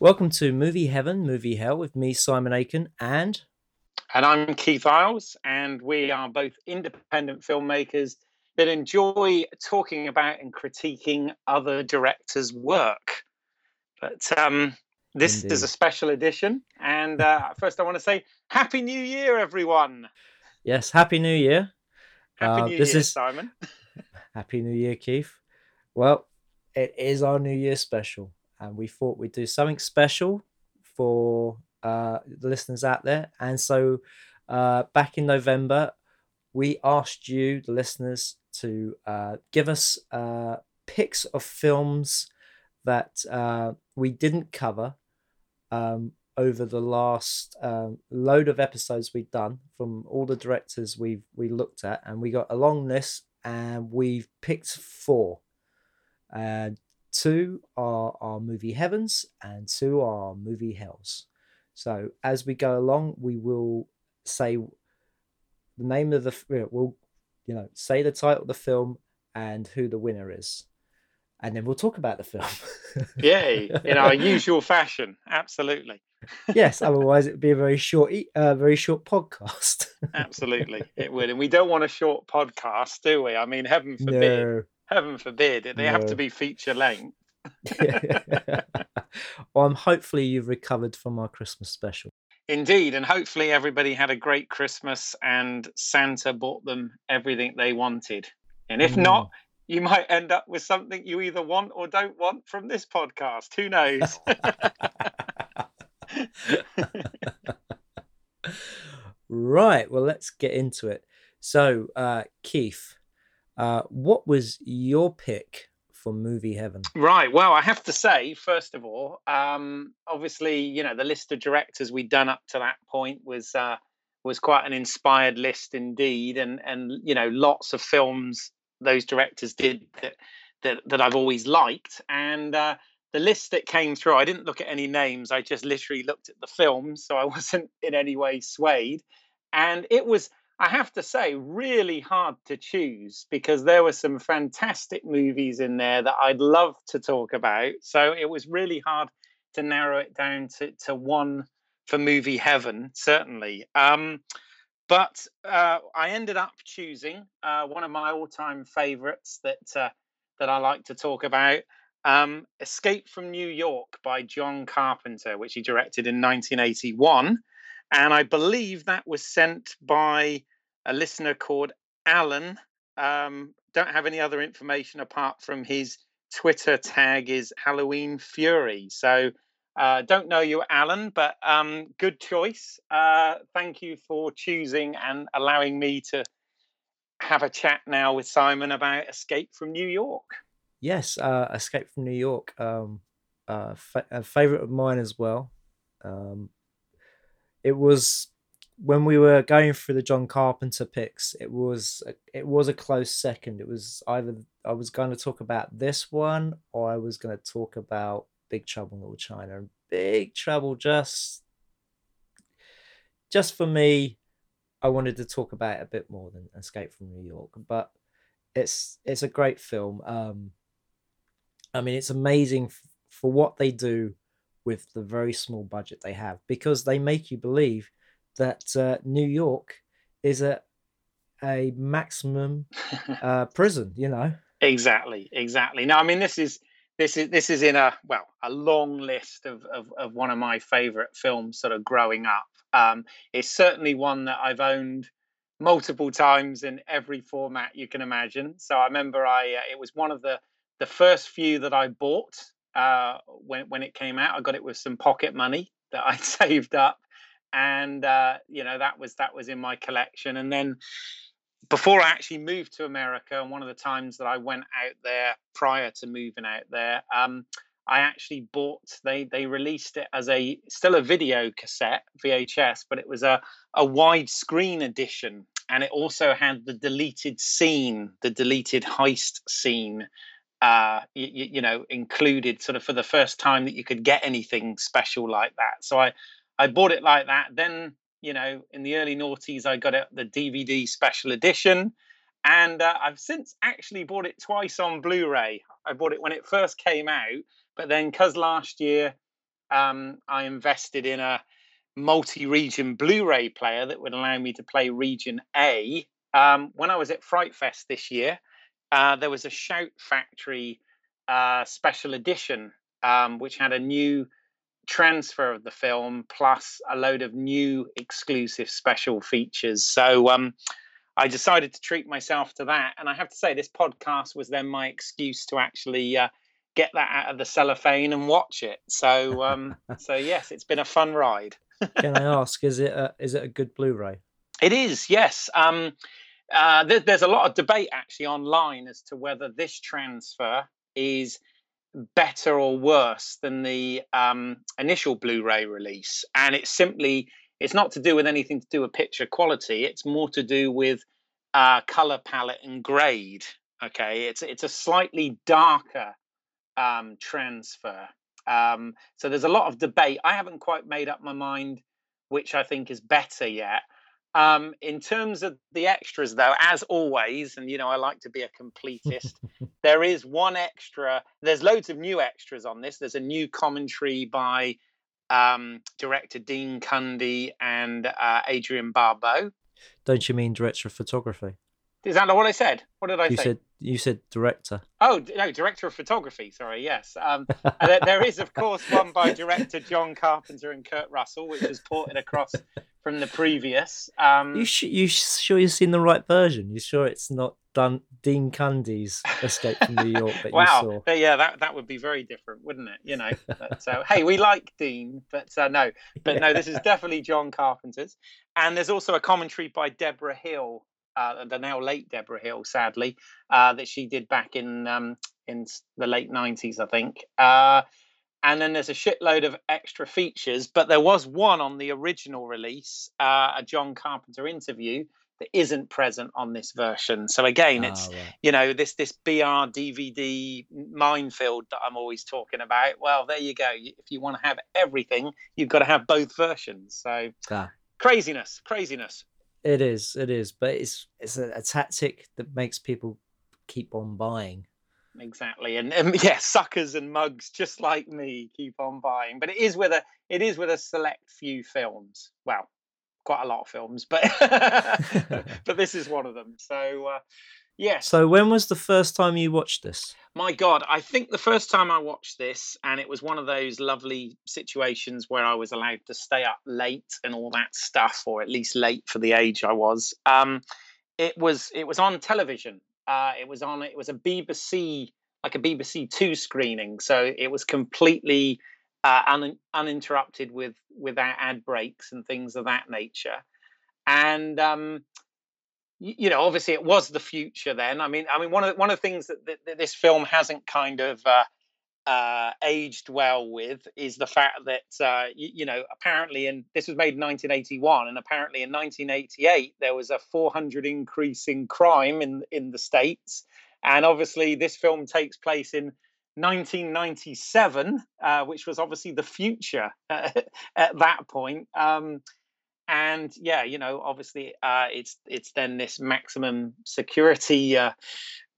Welcome to Movie Heaven, Movie Hell with me, Simon Aiken, and I'm Keith Isles, and we are both independent filmmakers that enjoy talking about and critiquing other directors' work. But this Indeed. Is a special edition, and first I want to say Happy New Year, everyone! Yes, Happy New Year. Happy New Year, Simon. Happy New Year, Keith. Well, it is our New Year special. And we thought we'd do something special for the listeners out there. And so back in November, we asked you, the listeners, to give us picks of films that we didn't cover over the last load of episodes we've done from all the directors we looked at. And we got a long list and we've picked 4. Two are our movie heavens and 2 are movie hells. So as we go along, we will say the name of the say the title of the film and who the winner is, and then we'll talk about the film. Yay! In our usual fashion, absolutely. Yes, otherwise it would be a very short podcast. Absolutely, it would, and we don't want a short podcast, do we? I mean, heaven forbid. No. Heaven forbid. They have to be feature length. Well, hopefully you've recovered from our Christmas special. Indeed. And hopefully everybody had a great Christmas and Santa bought them everything they wanted. And if not, you might end up with something you either want or don't want from this podcast. Who knows? Right. Well, let's get into it. So, Keith, what was your pick for Movie Heaven? Right. Well, I have to say, first of all, obviously, the list of directors we'd done up to that point was quite an inspired list indeed, and lots of films those directors did that I've always liked. And the list that came through, I didn't look at any names. I just literally looked at the films, so I wasn't in any way swayed. And it was, I have to say, really hard to choose because there were some fantastic movies in there that I'd love to talk about. So it was really hard to narrow it down to one for Movie Heaven, certainly. But I ended up choosing one of my all-time favourites that I like to talk about, Escape from New York by John Carpenter, which he directed in 1981. And I believe that was sent by a listener called Alan. Don't have any other information apart from his Twitter tag is Halloween Fury. So don't know you, Alan, but good choice. Thank you for choosing and allowing me to have a chat now with Simon about Escape from New York. Yes, Escape from New York. A favourite of mine as well. It was when we were going through the John Carpenter picks. It was a close second. It was either I was going to talk about this one or I was going to talk about Big Trouble in Little China. And Big Trouble just for me, I wanted to talk about it a bit more than Escape from New York. But it's a great film. I mean, it's amazing for what they do with the very small budget they have, because they make you believe that New York is at a maximum prison, you know. Exactly. No, I mean, this is in a long list of one of my favorite films sort of growing up. It's certainly one that I've owned multiple times in every format you can imagine. So I remember it was one of the first few that I bought when it came out. I got it with some pocket money that I'd saved up, and that was in my collection. And then before I actually moved to America, and one of the times that I went out there prior to moving out there, I actually bought, they released it as still a video cassette, VHS, but it was a widescreen edition. And it also had the deleted heist scene, included sort of for the first time that you could get anything special like that. So I bought it like that. Then, in the early noughties, I got it, the DVD special edition. And I've since actually bought it twice on Blu-ray. I bought it when it first came out. But then, because last year I invested in a multi-region Blu-ray player that would allow me to play region A, when I was at Fright Fest this year, there was a Shout Factory special edition, which had a new transfer of the film, plus a load of new exclusive special features. So I decided to treat myself to that. And I have to say, this podcast was then my excuse to actually... get that out of the cellophane and watch it. So, so yes, it's been a fun ride. Can I ask, is it a good Blu-ray? It is, yes. There's a lot of debate actually online as to whether this transfer is better or worse than the initial Blu-ray release. And it's not to do with anything to do with picture quality. It's more to do with color palette and grade. Okay, it's a slightly darker transfer. So there's a lot of debate. I haven't quite made up my mind which I think is better yet. In terms of the extras, though, as always, and I like to be a completist, there is one extra. There's loads of new extras on this. There's a new commentary by director Dean Cundey and Adrian Barbeau. Don't you mean director of photography? Is that not what I said? What did I say? You said director. Oh, no, director of photography. Sorry, yes. There is, of course, one by director John Carpenter and Kurt Russell, which was ported across from the previous. You sure you've seen the right version? You sure it's not Dean Cundey's Escape from New York that you saw? Wow, yeah, that would be very different, wouldn't it? So, hey, we like Dean, but no, this is definitely John Carpenter's. And there's also a commentary by Deborah Hill, the now late Deborah Hill, sadly, that she did back in the late 90s, I think. And then there's a shitload of extra features, but there was one on the original release, a John Carpenter interview, that isn't present on this version. So again, it's this BR DVD minefield that I'm always talking about. Well, there you go. If you want to have everything, you've got to have both versions. So craziness. It is, but it's a tactic that makes people keep on buying. Exactly, and suckers and mugs just like me keep on buying. But it is with a select few films. Well, quite a lot of films, but but this is one of them. So yes. So when was the first time you watched this? My God, I think the first time I watched this, and it was one of those lovely situations where I was allowed to stay up late and all that stuff, or at least late for the age I was. It was on television. It was a BBC, like a BBC Two screening. So it was completely uninterrupted without ad breaks and things of that nature. And obviously, it was the future then. I mean, one of the things that this film hasn't kind of aged well with is the fact that apparently, and this was made in 1981, and apparently in 1988 there was a 400% increase in crime in the States, and obviously this film takes place in 1997, which was obviously the future at that point. And obviously, it's then this maximum security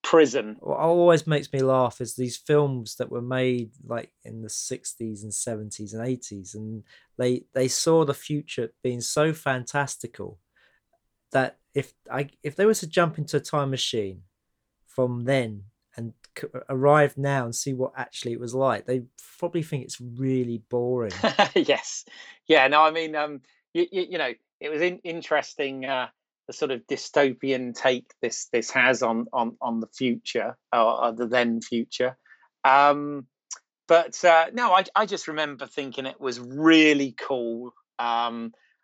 prison. What always makes me laugh is these films that were made like in the 60s and 70s and 80s, and they saw the future being so fantastical. that if they were to jump into a time machine from then and arrive now and see what actually it was like, they probably think it's really boring. Yes. Yeah. No, I mean, you know, it was interesting the sort of dystopian take this has on the future or the then future. But I just remember thinking it was really cool.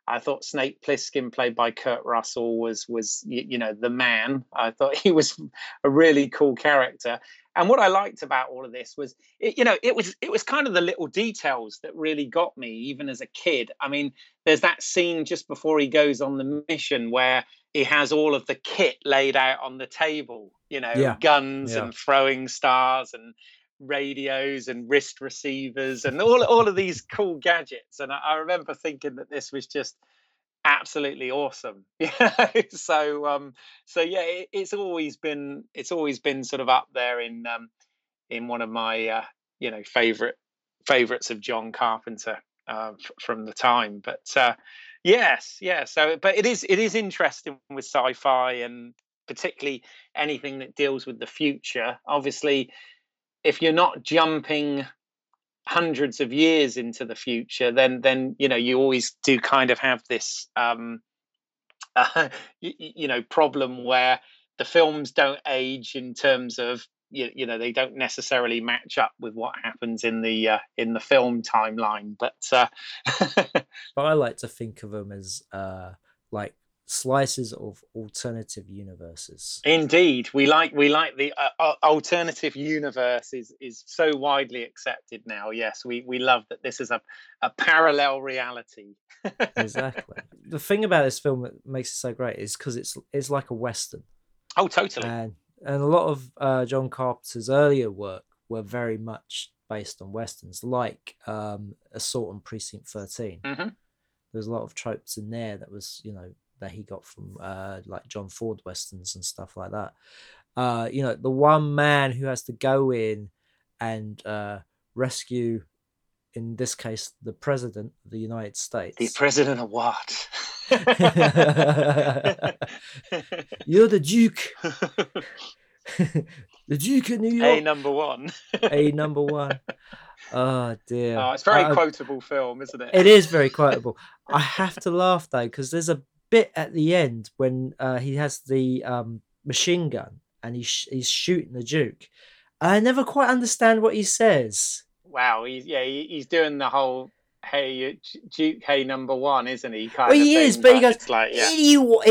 I thought Snake Plissken, played by Kurt Russell, was the man. I thought he was a really cool character. And what I liked about all of this was, it was kind of the little details that really got me, even as a kid. I mean, there's that scene just before he goes on the mission where he has all of the kit laid out on the table, guns and throwing stars and radios and wrist receivers and all of these cool gadgets. And I remember thinking that this was just absolutely awesome. It's always been sort of up there in one of my favorites of John Carpenter from the time. But but it is interesting with sci-fi, and particularly anything that deals with the future. Obviously, if you're not jumping hundreds of years into the future, then you always do kind of have this problem where the films don't age in terms of they don't necessarily match up with what happens in the film timeline. But I like to think of them as like slices of alternative universes. Indeed, we like the alternative universe is so widely accepted now. Yes, we love that this is a parallel reality. Exactly. The thing about this film that makes it so great is because it's like a western. Oh, totally. And a lot of John Carpenter's earlier work were very much based on westerns, like Assault on Precinct 13. Mm-hmm. There's a lot of tropes in there that was that he got from like John Ford westerns and stuff like that. The one man who has to go in and rescue, in this case, the president of the United States. The president of what? You're the Duke. The Duke of New York. A number one. Oh dear. Oh, it's a very quotable film, isn't it? It is very quotable. I have to laugh though, because there's a bit at the end when he has the machine gun and he's shooting the Duke. I never quite understand what he says. Wow, he's doing the whole "hey Duke, hey number one," isn't he? But he goes like, "Anyone."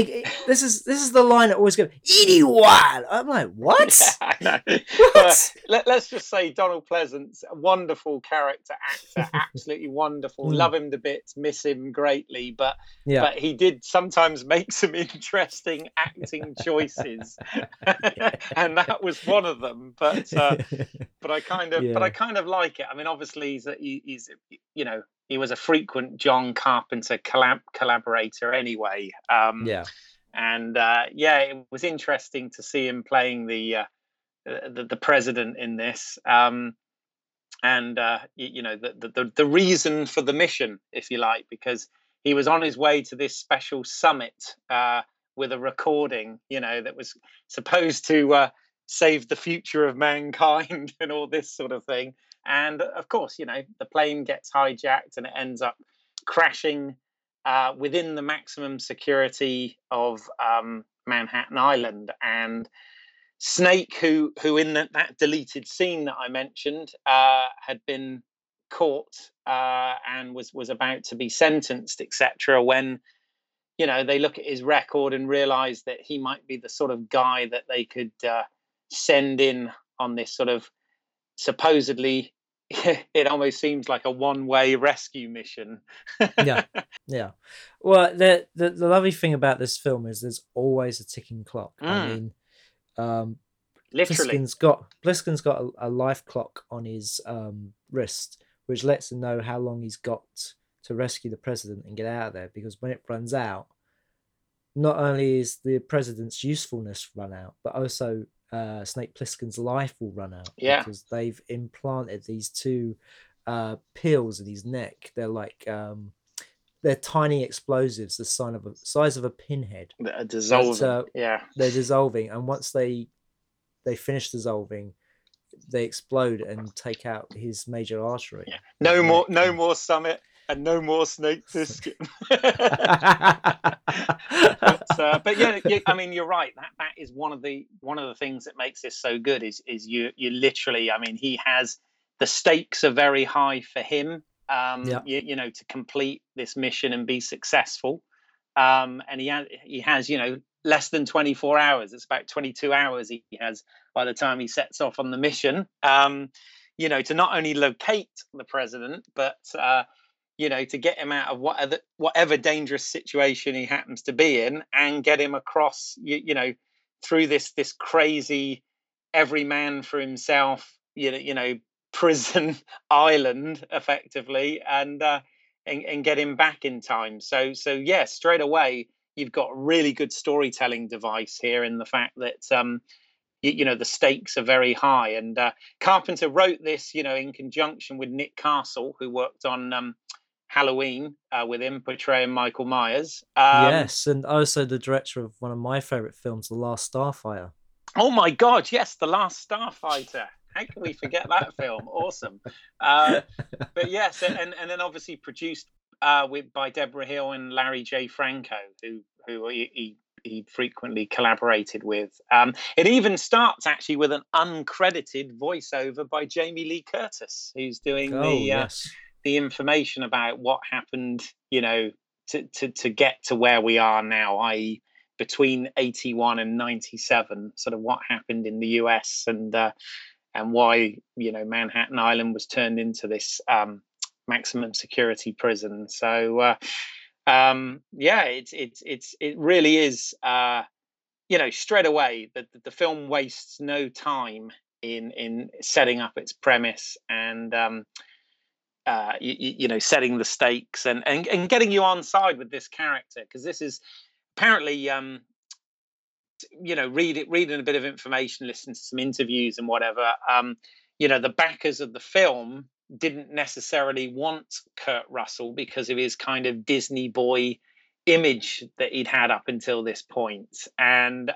This is the line that always goes, "Anyone." I'm like, what? Yeah, what? Let's just say Donald Pleasance, a wonderful character actor, absolutely wonderful. Love him to bits, miss him greatly, but he did sometimes make some interesting acting choices, and that was one of them. But I kind of like it. I mean, obviously he's he was a frequent John Carpenter collaborator anyway. It was interesting to see him playing the president in this. The reason for the mission, if you like, because he was on his way to this special summit with a recording, that was supposed to save the future of mankind and all this sort of thing. And of course, the plane gets hijacked and it ends up crashing within the maximum security of Manhattan Island. And Snake, who in that deleted scene that I mentioned, had been caught and was about to be sentenced, etc., when they look at his record and realize that he might be the sort of guy that they could send in on this sort of supposedly, it almost seems like a one-way rescue mission. yeah. Well, the lovely thing about this film is there's always a ticking clock. I mean, literally, Plisken's got a life clock on his wrist, which lets him know how long he's got to rescue the president and get out of there. Because when it runs out, not only is the president's usefulness run out, but also Snake Plissken's life will run out, because they've implanted these two pills in his neck. They're like They're tiny explosives, the size of a pinhead. They're dissolving. They're dissolving, and once they finish dissolving, they explode and take out his major artery. Yeah. No more Summit, and no more Snake Diskin. But yeah, I mean, you're right. That is one of the things that makes this so good is you literally. I mean, he has the stakes are very high for him. To complete this mission and be successful. And he has, less than 24 hours. It's about 22 hours he has by the time he sets off on the mission, to not only locate the president, but, to get him out of whatever dangerous situation he happens to be in and get him across, through this crazy every man for himself, prison island effectively and get him back in time. So straight away you've got really good storytelling device here in the fact that the stakes are very high, and Carpenter wrote this in conjunction with Nick Castle, who worked on Halloween with him portraying Michael Myers, yes, and also the director of one of my favorite films, The Last Starfighter. Oh my god, yes, The Last Starfighter. How can we forget that film? Awesome. But yes, and then obviously produced by Deborah Hill and Larry J. Franco, who he frequently collaborated with. It even starts actually with an uncredited voiceover by Jamie Lee Curtis, who's doing the information about what happened, to get to where we are now, i.e., between 81 and 97, sort of what happened in the US and why Manhattan Island was turned into this maximum security prison. So it really is straight away that the film wastes no time in setting up its premise and setting the stakes and getting you on side with this character, because this is apparently. Reading a bit of information, listening to some interviews and whatever, the backers of the film didn't necessarily want Kurt Russell because of his kind of Disney boy image that he'd had up until this point. And,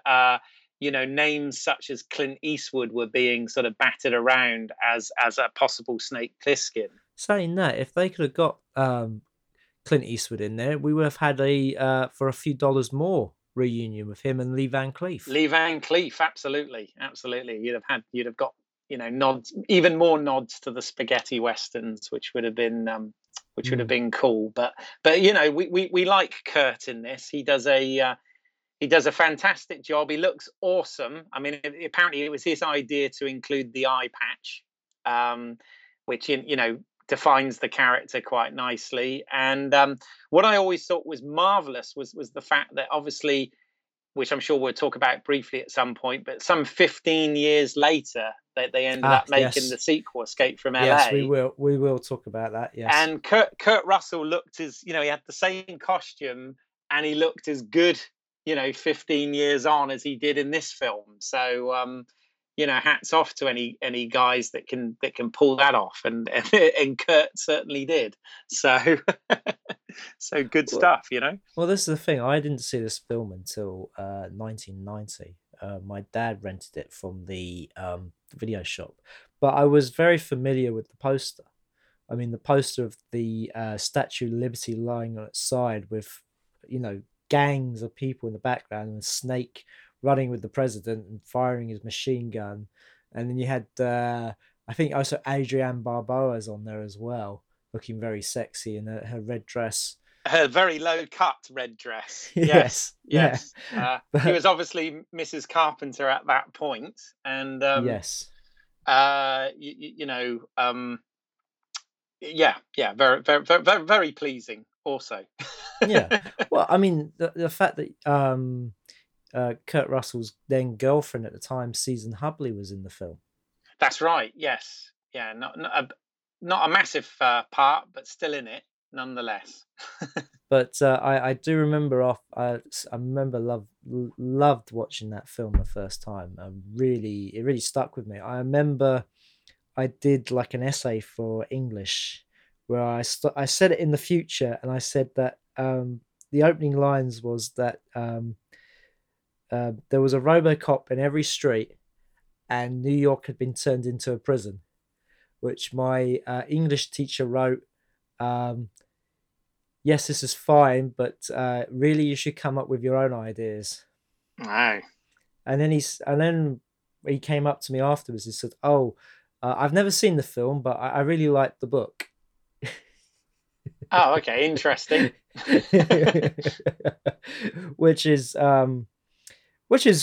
names such as Clint Eastwood were being sort of batted around as a possible Snake Plissken. Saying that, if they could have got Clint Eastwood in there, we would have had for a few dollars more, reunion with him and Lee Van Cleef. Lee Van Cleef, absolutely. You'd have got nods, even more nods to the spaghetti westerns, which would have been cool. But we like Kurt in this. He does a fantastic job. He looks awesome. I mean, apparently it was his idea to include the eye patch, which defines the character quite nicely. And what I always thought was marvelous was the fact that obviously, which I'm sure we'll talk about briefly at some point, but some 15 years later they ended up making the sequel, Escape from LA. Yes, we will talk about that. Yes. And Kurt Russell looked as, he had the same costume and he looked as good, 15 years on as he did in this film. So, hats off to any guys that can pull that off, and Kurt certainly did. So, good stuff, Well, this is the thing. I didn't see this film until 1990. My dad rented it from the video shop, but I was very familiar with the poster. I mean, the poster of the Statue of Liberty lying on its side with, gangs of people in the background and a snake running with the president and firing his machine gun. And then you had, I think also Adrian Barbeau is on there as well, looking very sexy in her red dress. Her very low-cut red dress. Yes. Yeah. He was obviously Mrs. Carpenter at that point. And, very, very, very, very pleasing also. Yeah. Well, I mean, the fact that... Kurt Russell's then girlfriend at the time, Susan Hubley, was in the film. That's right. Yes. Yeah. Not a massive part, but still in it nonetheless. But I do remember loved watching that film the first time. It really stuck with me. I remember I did like an essay for English where I said it in the future, and I said that the opening lines was that there was a RoboCop in every street, and New York had been turned into a prison, which my English teacher wrote, yes, this is fine, but really you should come up with your own ideas. Aye. And then he came up to me afterwards and said, oh, I've never seen the film, but I really liked the book. Oh, okay, interesting. Which is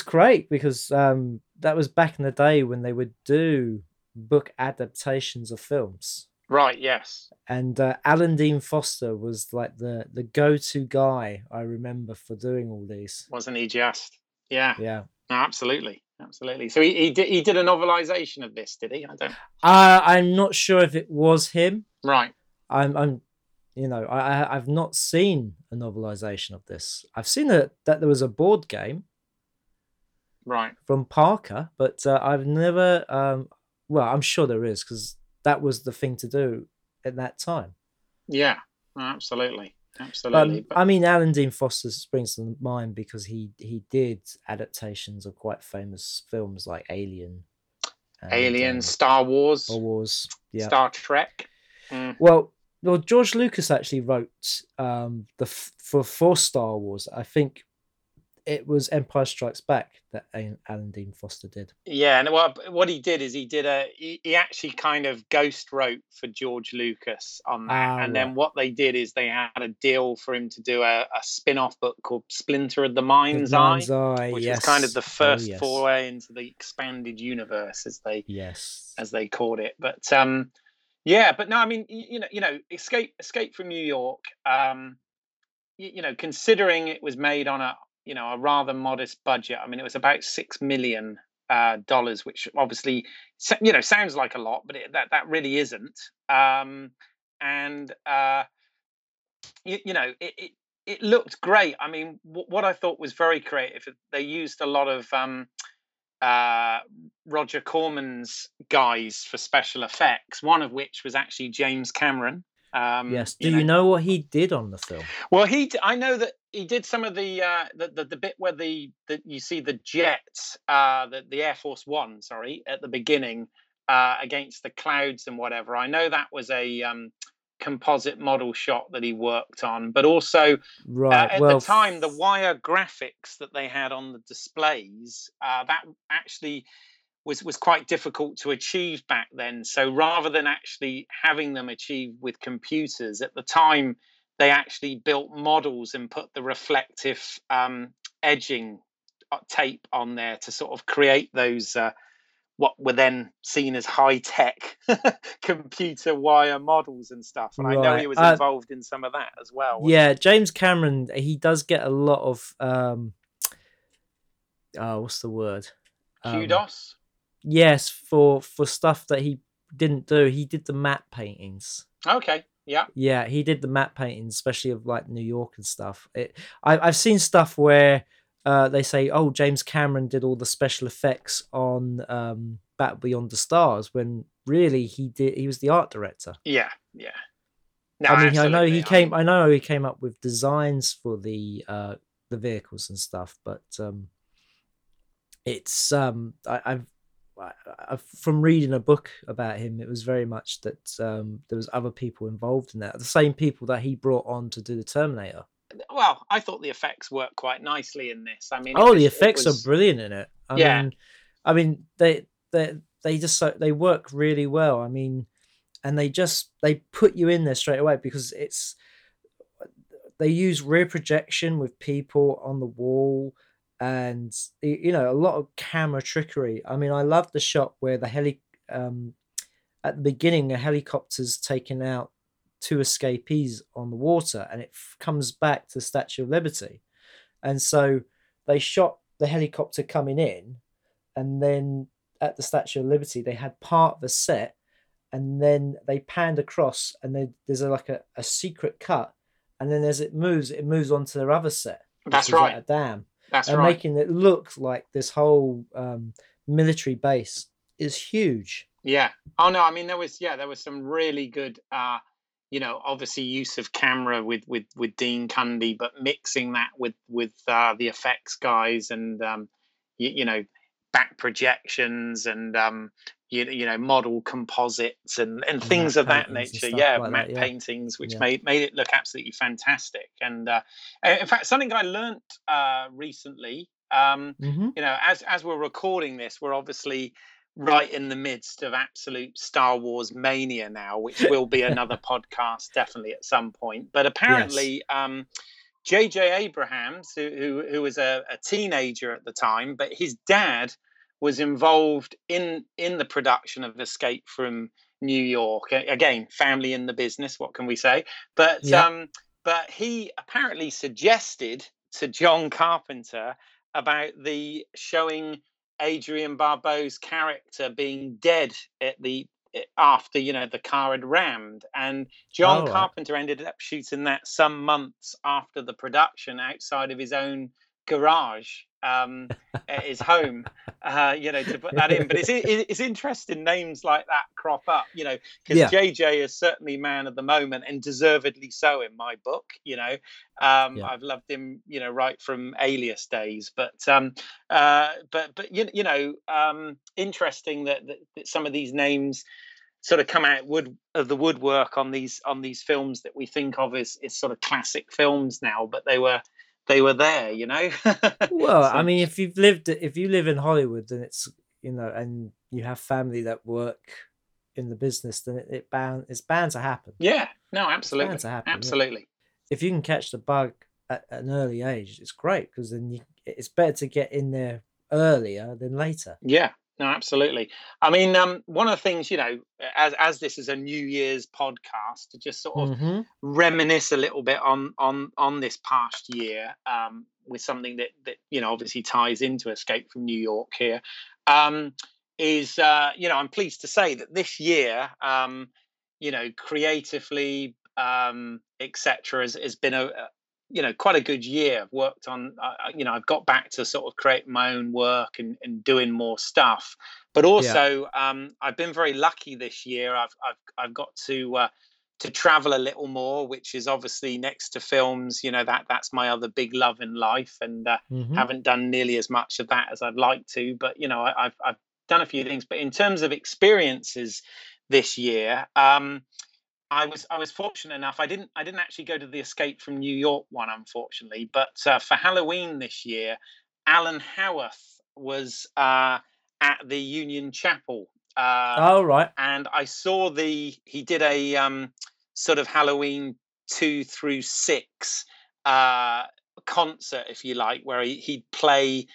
great, because that was back in the day when they would do book adaptations of films. Right, yes. And Alan Dean Foster was like the go-to guy, I remember, for doing all these. Wasn't he just? Yeah. Yeah. No, absolutely. Absolutely. So he did a novelization of this, did he? I don't. I'm not sure if it was him. Right. I've not seen a novelization of this. I've seen that there was a board game. Right. From Parker, but I've never. Well, I'm sure there is, because that was the thing to do at that time. Yeah. Absolutely. Absolutely. But... I mean, Alan Dean Foster springs to mind because he did adaptations of quite famous films like Alien. Star Wars. Yeah. Star Trek. Mm. Well, George Lucas actually wrote for Star Wars. I think it was Empire Strikes Back that Alan Dean Foster did. Yeah, and what he did is he actually kind of ghost wrote for George Lucas on that, and then what they did is they had a deal for him to do a spin-off book called Splinter of the Mind's Eye, which was kind of the first foray into the expanded universe, as they called it. But yeah, but no, I mean, you know, Escape from New York. Considering it was made on a rather modest budget. I mean, it was about $6 million, which obviously, sounds like a lot, but that really isn't. It looked great. I mean, what I thought was very creative, they used a lot of Roger Corman's guys for special effects, one of which was actually James Cameron. Do you know what he did on the film? Well, I know that he did some of the bit where you see the jets, the Air Force One, at the beginning, against the clouds and whatever. I know that was a composite model shot that he worked on, but also the time, the wire graphics that they had on the displays, that actually was quite difficult to achieve back then. So rather than actually having them achieved with computers, at the time they actually built models and put the reflective edging tape on there to sort of create those what were then seen as high-tech computer wire models and stuff. And I know he was involved in some of that as well. Yeah, James Cameron, he does get a lot of... what's the word? Kudos? Yes, for stuff that he didn't do. He did the matte paintings. Okay, yeah. Yeah, he did the matte paintings, especially of like New York and stuff. I've seen stuff where they say, oh, James Cameron did all the special effects on Battle Beyond the Stars, when really he was the art director. Yeah, yeah. No, I mean, I know he came up with designs for the vehicles and stuff, but it's I've from reading a book about him, it was very much that there was other people involved in that, the same people that he brought on to do the Terminator. Well, I thought the effects worked quite nicely in this. I mean, the effects are brilliant in it. I mean, they work really well. I mean, and they put you in there straight away, because they use rear projection with people on the wall. And, a lot of camera trickery. I mean, I love the shot where at the beginning, a helicopter's taken out two escapees on the water, and it comes back to the Statue of Liberty. And so they shot the helicopter coming in, and then at the Statue of Liberty, they had part of the set, and then they panned across, and there's a secret cut. And then as it moves onto their other set. That's right. At a dam. That's right. Making it look like this whole military base is huge. Yeah. Oh no, I mean there was some really good you know, obviously use of camera with Dean Cundey, but mixing that with the effects guys and, you know, back projections and, you know, model composites and things of that nature. Yeah, matte paintings, which made it look absolutely fantastic. And in fact, something I learned recently, you know, as we're recording this, we're obviously right in the midst of absolute Star Wars mania now, which will be another podcast definitely at some point. But apparently, J.J. Abrams, who was a teenager at the time, but his dad was involved in the production of Escape from New York. Again, family in the business, what can we say? But but he apparently suggested to John Carpenter about the showing Adrian Barbeau's character being dead at the after, you know, the car had rammed. And John Carpenter ended up shooting that some months after the production outside of his own garage at his home, you know, to put that in. But it's interesting names like that crop up, you know, because JJ is certainly man of the moment, and deservedly so in my book, you know. I've loved him, you know, right from Alias days. But you know, interesting that some of these names sort of come out of the woodwork on these films that we think of as sort of classic films now, but they were there, you know. Well, so, I mean, if you live in Hollywood, then it's, you know, and you have family that work in the business, then it's bound to happen. Yeah, no, absolutely, it's bound to happen, absolutely. Yeah. If you can catch the bug at an early age, it's great, because then it's better to get in there earlier than later. Yeah, no, absolutely. I mean, one of the things, you know, as this is a New Year's podcast, to just sort of reminisce a little bit on this past year, with something that you know obviously ties into Escape from New York here, is you know, I'm pleased to say that this year, you know, creatively, etc., has been a you know, quite a good year. I've worked on, you know, I've got back to sort of creating my own work and doing more stuff. But also, I've been very lucky this year. I've got to travel a little more, which is obviously next to films. You know, that's my other big love in life, and haven't done nearly as much of that as I'd like to. But you know, I've done a few things. But in terms of experiences this year, I was fortunate enough. I didn't actually go to the Escape from New York one, unfortunately. But for Halloween this year, Alan Howarth was at the Union Chapel. Right. And I saw he did a sort of Halloween 2 through 6 concert, if you like, where he'd play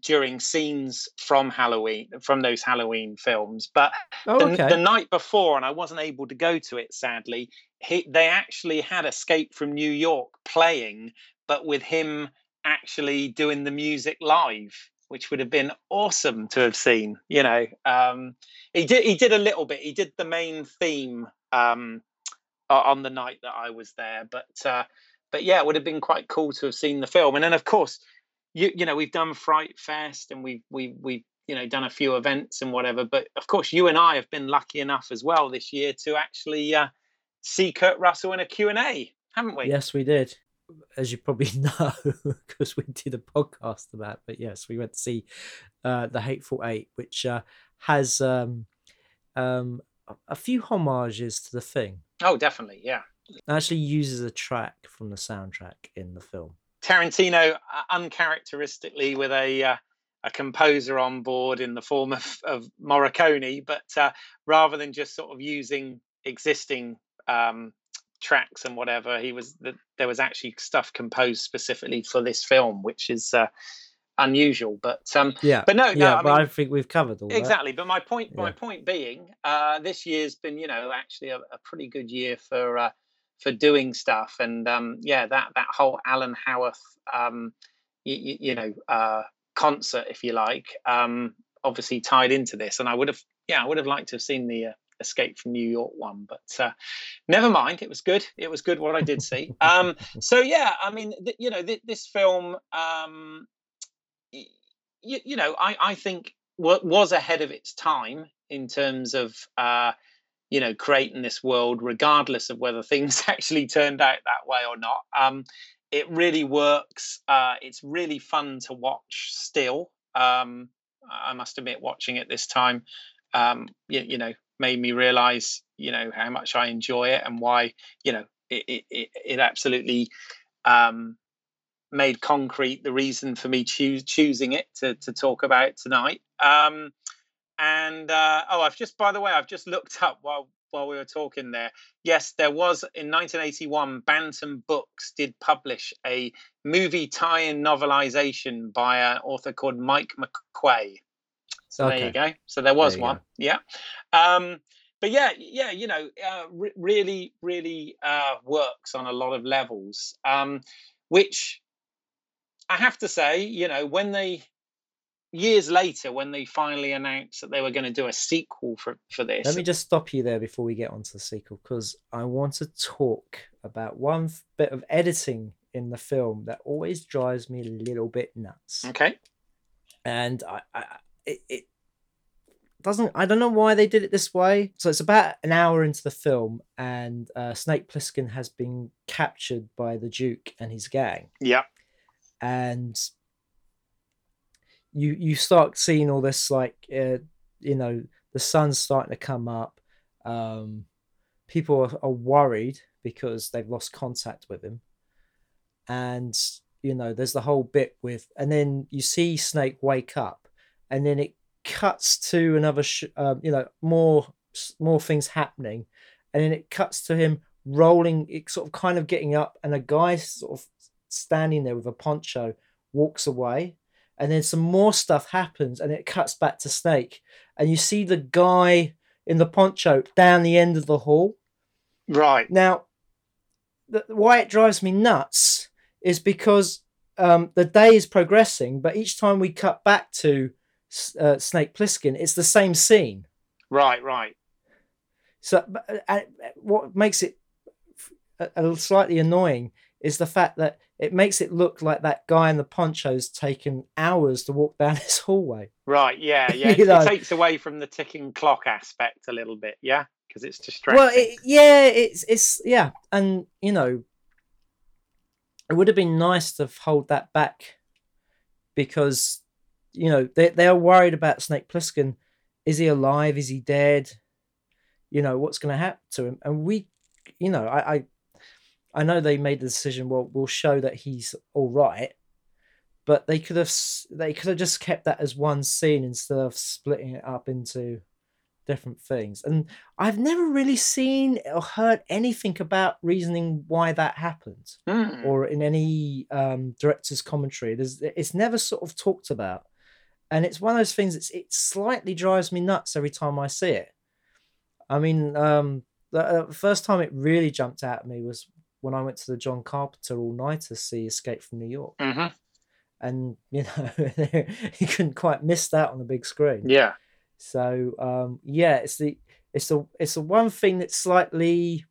during scenes from Halloween, from those Halloween films. But the night before, and I wasn't able to go to it, sadly, they actually had Escape from New York playing, but with him actually doing the music live, which would have been awesome to have seen, you know. He did a little bit. He did the main theme on the night that I was there. But yeah, it would have been quite cool to have seen the film. And then, of course, You know, we've done Fright Fest, and we've you know done a few events and whatever. But of course, you and I have been lucky enough as well this year to actually see Kurt Russell in a Q&A, haven't we? Yes, we did. As you probably know, because we did a podcast about it. But yes, we went to see The Hateful Eight, which has a few homages to The Thing. Oh, definitely, yeah. It actually uses a track from the soundtrack in the film. Tarantino, uncharacteristically, with a composer on board in the form of Morricone, but rather than just sort of using existing tracks and whatever, there was actually stuff composed specifically for this film, which is unusual. But I think we've covered all exactly. That. But my point being, this year's been, you know, actually a pretty good year for doing stuff, and that whole Alan Howarth concert, if you like, obviously tied into this, and I would have liked to have seen the Escape from New York one, but never mind, it was good what I did see. So yeah, I mean, you know, this film, you know, I think was ahead of its time in terms of you know, creating this world, regardless of whether things actually turned out that way or not. It really works. It's really fun to watch still. I must admit, watching it this time, you know, made me realize, you know, how much I enjoy it and why, you know, it absolutely made concrete the reason for me choosing it to talk about tonight. I've just, by the way, I've just looked up while we were talking there. Yes, there was, in 1981, Bantam Books did publish a movie tie-in novelization by an author called Mike McQuay. So okay. There you go. So there was one. Go. Yeah. But yeah, you know, really, really works on a lot of levels, which I have to say, you know, years later, when they finally announced that they were going to do a sequel for this. Let me just stop you there before we get onto the sequel, because I want to talk about one bit of editing in the film that always drives me a little bit nuts. Okay. And it doesn't, I don't know why they did it this way. So it's about an hour into the film, and Snake Plissken has been captured by the Duke and his gang. Yeah. And you start seeing all this, like, you know, the sun's starting to come up. People are worried because they've lost contact with him. And, you know, there's the whole bit with, and then you see Snake wake up, and then it cuts to another, you know, more things happening, and then it cuts to him rolling, it sort of kind of getting up, and a guy sort of standing there with a poncho walks away, and then some more stuff happens, and it cuts back to Snake, and you see the guy in the poncho down the end of the hall. Right. Now, why it drives me nuts is because the day is progressing, but each time we cut back to Snake Plissken, it's the same scene. Right. So what makes it slightly annoying is the fact that it makes it look like that guy in the poncho's taken hours to walk down this hallway. Right, yeah. It takes away from the ticking clock aspect a little bit, yeah? Because it's distracting. Well, it's and, you know, it would have been nice to hold that back because, you know, they're worried about Snake Plissken. Is he alive? Is he dead? You know, what's going to happen to him? And we, you know, I know they made the decision, well, we'll show that he's all right, but they could have just kept that as one scene instead of splitting it up into different things. And I've never really seen or heard anything about reasoning why that happened, or in any director's commentary. It's never sort of talked about. And it's one of those things that it slightly drives me nuts every time I see it. I mean, the first time it really jumped out at me was when I went to the John Carpenter all-nighter to see Escape from New York. Mm-hmm. And, you know, you couldn't quite miss that on the big screen. Yeah. So, yeah, it's the one thing that slightly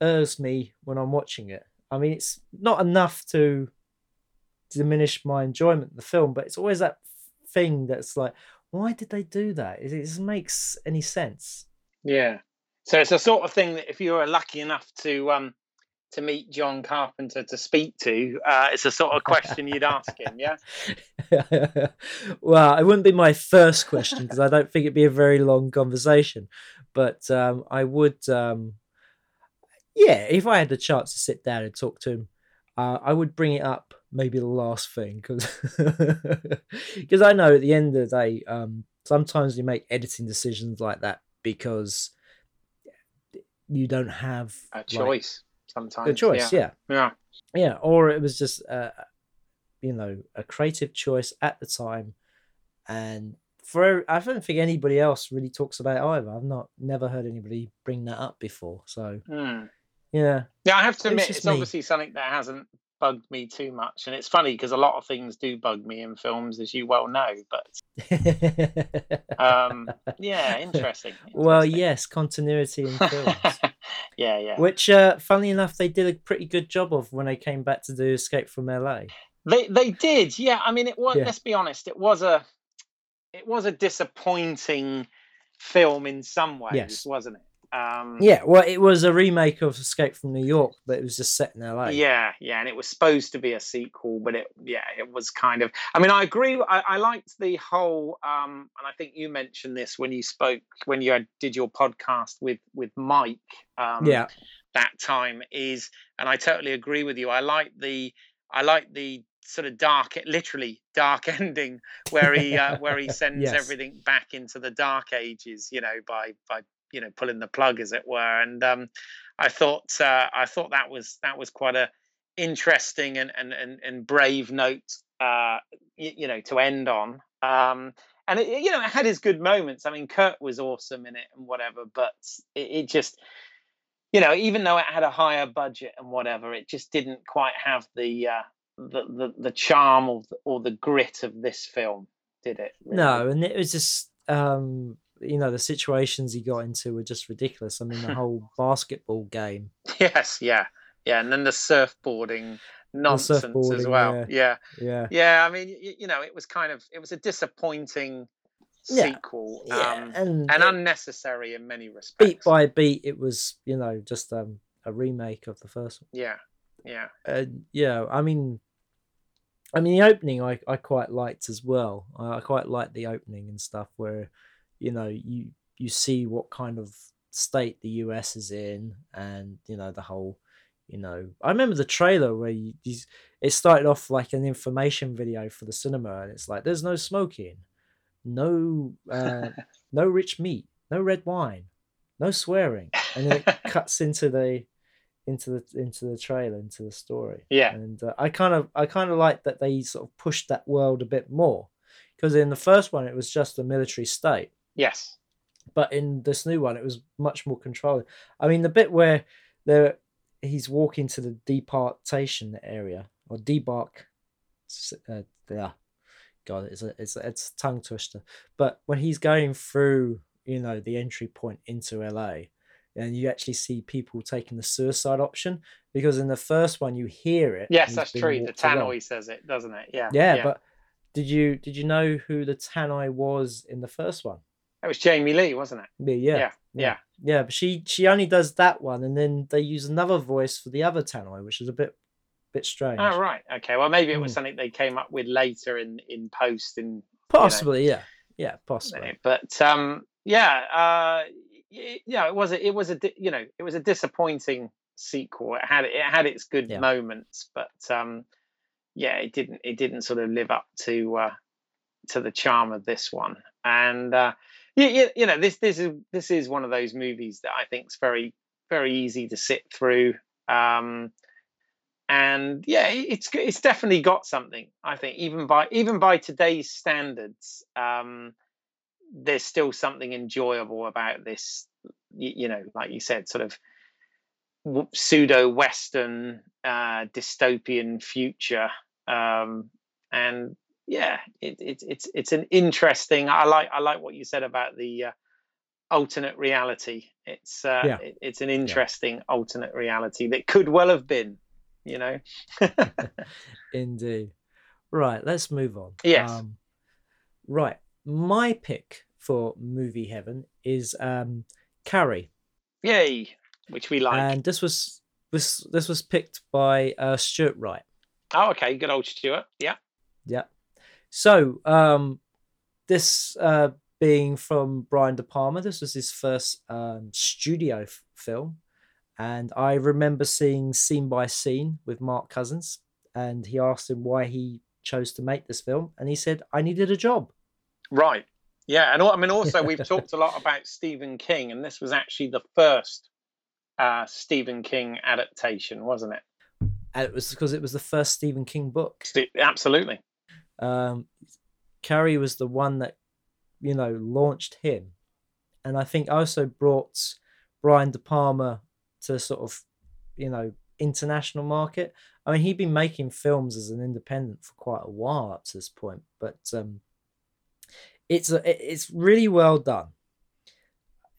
irks me when I'm watching it. I mean, it's not enough to diminish my enjoyment of the film, but it's always that thing that's like, why did they do that? It doesn't make any sense. Yeah. So it's the sort of thing that if you were lucky enough to meet John Carpenter to speak to, it's the sort of question you'd ask him, yeah? Well, it wouldn't be my first question because I don't think it'd be a very long conversation. But I would, yeah, if I had the chance to sit down and talk to him, I would bring it up maybe the last thing because I know at the end of the day, sometimes you make editing decisions like that because you don't have a choice. Sometimes a choice, yeah. Or it was just you know, a creative choice at the time, and I don't think anybody else really talks about it either. I've never heard anybody bring that up before, so yeah. I have to admit, it's obviously something that hasn't bugged me too much, and it's funny because a lot of things do bug me in films, as you well know, but yeah, interesting. Well, yes, continuity in films. yeah, which funnily enough they did a pretty good job of when they came back to do Escape from LA. They did, yeah. I mean, it was, let's be honest, it was a disappointing film in some ways, yes, wasn't it? Well, it was a remake of Escape from New York, but it was just set in LA. Yeah, and it was supposed to be a sequel, but it was kind of... I mean, I agree. I liked the whole... and I think you mentioned this when you spoke, when you did your podcast with Mike that time is... And I totally agree with you. I like the sort of dark ending where he sends everything back into the dark ages, by pulling the plug, as it were. And I thought that was quite a interesting and brave note, to end on. And it had his good moments. I mean, Kurt was awesome in it and whatever, but it just, even though it had a higher budget and whatever, it just didn't quite have the charm or the grit of this film, did it? Really? No, and it was just the situations he got into were just ridiculous. I mean, the whole basketball game. Yes, yeah, and then the surfboarding nonsense as well. Yeah. I mean, it was a disappointing sequel, and unnecessary in many respects. Beat by beat, it was just a remake of the first one. I mean, the opening I quite liked as well. I quite liked the opening and stuff where, you see what kind of state the US is in, and, the whole, I remember the trailer where it started off like an information video for the cinema, and it's like, there's no smoking, no rich meat, no red wine, no swearing. And then it cuts into the trailer, into the story, and I kind of like that they sort of pushed that world a bit more, because in the first one it was just a military state, but in this new one it was much more controlled. I mean, the bit where he's walking to the departation area, or debark, God, it's a tongue twister, but when he's going through the entry point into LA, and you actually see people taking the suicide option, because in the first one you hear it. Yes, that's true. The tannoy says it, doesn't it? Yeah. But did you know who the tannoy was in the first one? It was Jamie Lee, wasn't it? Yeah. But she only does that one, and then they use another voice for the other tannoy, which is a bit strange. Oh, right. Okay. Well, maybe it was something they came up with later in post, and possibly, yeah, possibly. But it was a disappointing sequel. It had its good moments, but it didn't sort of live up to the charm of this one. And this is one of those movies that I think is very, very easy to sit through. And it's definitely got something. I think even by today's standards, there's still something enjoyable about this, like you said, sort of pseudo-Western dystopian future. It's an interesting. I like what you said about the alternate reality. It's an interesting alternate reality that could well have been, Indeed. Right. Let's move on. Yes. Right. My pick for movie heaven is Carrie. Yay, which we like. And this was picked by Stuart Wright. Oh, okay, good old Stuart. Yeah. So this being from Brian De Palma, this was his first studio film, and I remember seeing Scene by Scene with Mark Cousins, and he asked him why he chose to make this film, and he said, "I needed a job." Right. Yeah. And I mean, also, we've talked a lot about Stephen King, and this was actually the first Stephen King adaptation, wasn't it? And it was because it was the first Stephen King book. Absolutely. Carrie was the one that, launched him. And I think also brought Brian De Palma to sort of, international market. I mean, he'd been making films as an independent for quite a while up to this point, but, it's really well done.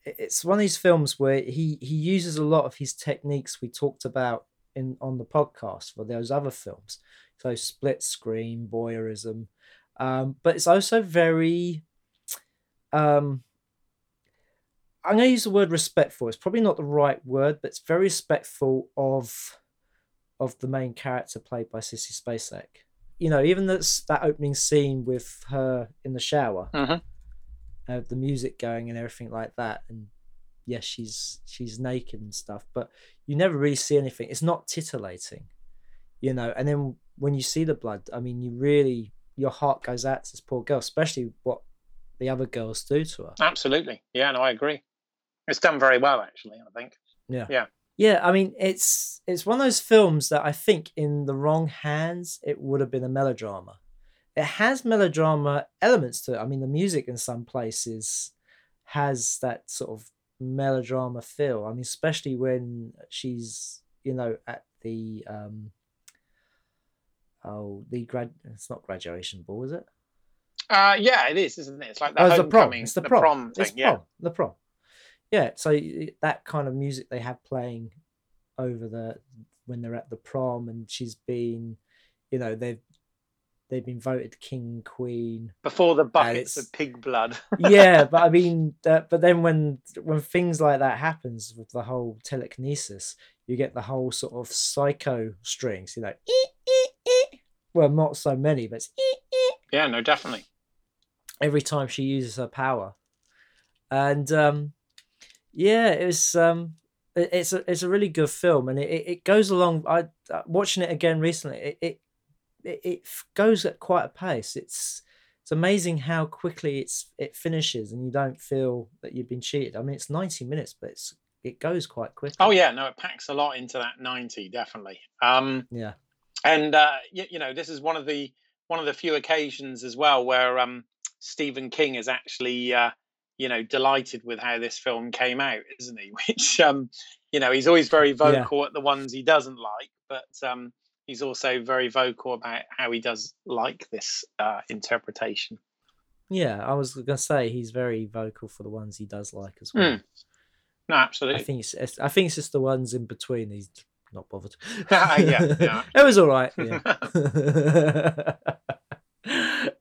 It's one of these films where he uses a lot of his techniques we talked about on the podcast for those other films, so split screen, voyeurism, but it's also very I'm going to use the word respectful. It's probably not the right word, but it's very respectful of the main character played by Sissy Spacek. You know, even that opening scene with her in the shower, the music going and everything like that, and yes, she's naked and stuff, but you never really see anything. It's not titillating, you know. And then when you see the blood, I mean, you really, your heart goes out to this poor girl, especially what the other girls do to her. Absolutely, yeah, no, I agree. It's done very well, actually, I think. Yeah, I mean, it's one of those films that I think in the wrong hands, it would have been a melodrama. It has melodrama elements to it. I mean, the music in some places has that sort of melodrama feel. I mean, especially when she's, you know, at the, it's not graduation ball, is it? Yeah, it is, isn't it? It's like the homecoming. It's the prom thing, the prom. Yeah, so that kind of music they have playing over when they're at the prom, and she's been, you know, they've been voted king, queen before the buckets of pig blood. Yeah, but I mean, but then when things like that happens with the whole telekinesis, you get the whole sort of psycho strings, you know. Well, not so many, but it's yeah, no, definitely. Every time she uses her power, and yeah, it's a really good film, and it goes along. I watching it again recently. It goes at quite a pace. It's amazing how quickly it finishes, and you don't feel that you've been cheated. I mean, it's 90 minutes, but it goes quite quickly. Oh yeah, no, it packs a lot into that 90, definitely. Yeah, and you know, this is one of the few occasions as well where Stephen King is actually. You know, delighted with how this film came out, isn't he? Which, you know, he's always very vocal at the ones he doesn't like, but he's also very vocal about how he does like this interpretation. Yeah, I was going to say he's very vocal for the ones he does like as well. Mm. No, absolutely. I think it's just the ones in between he's not bothered. Yeah, it was all right. Yeah.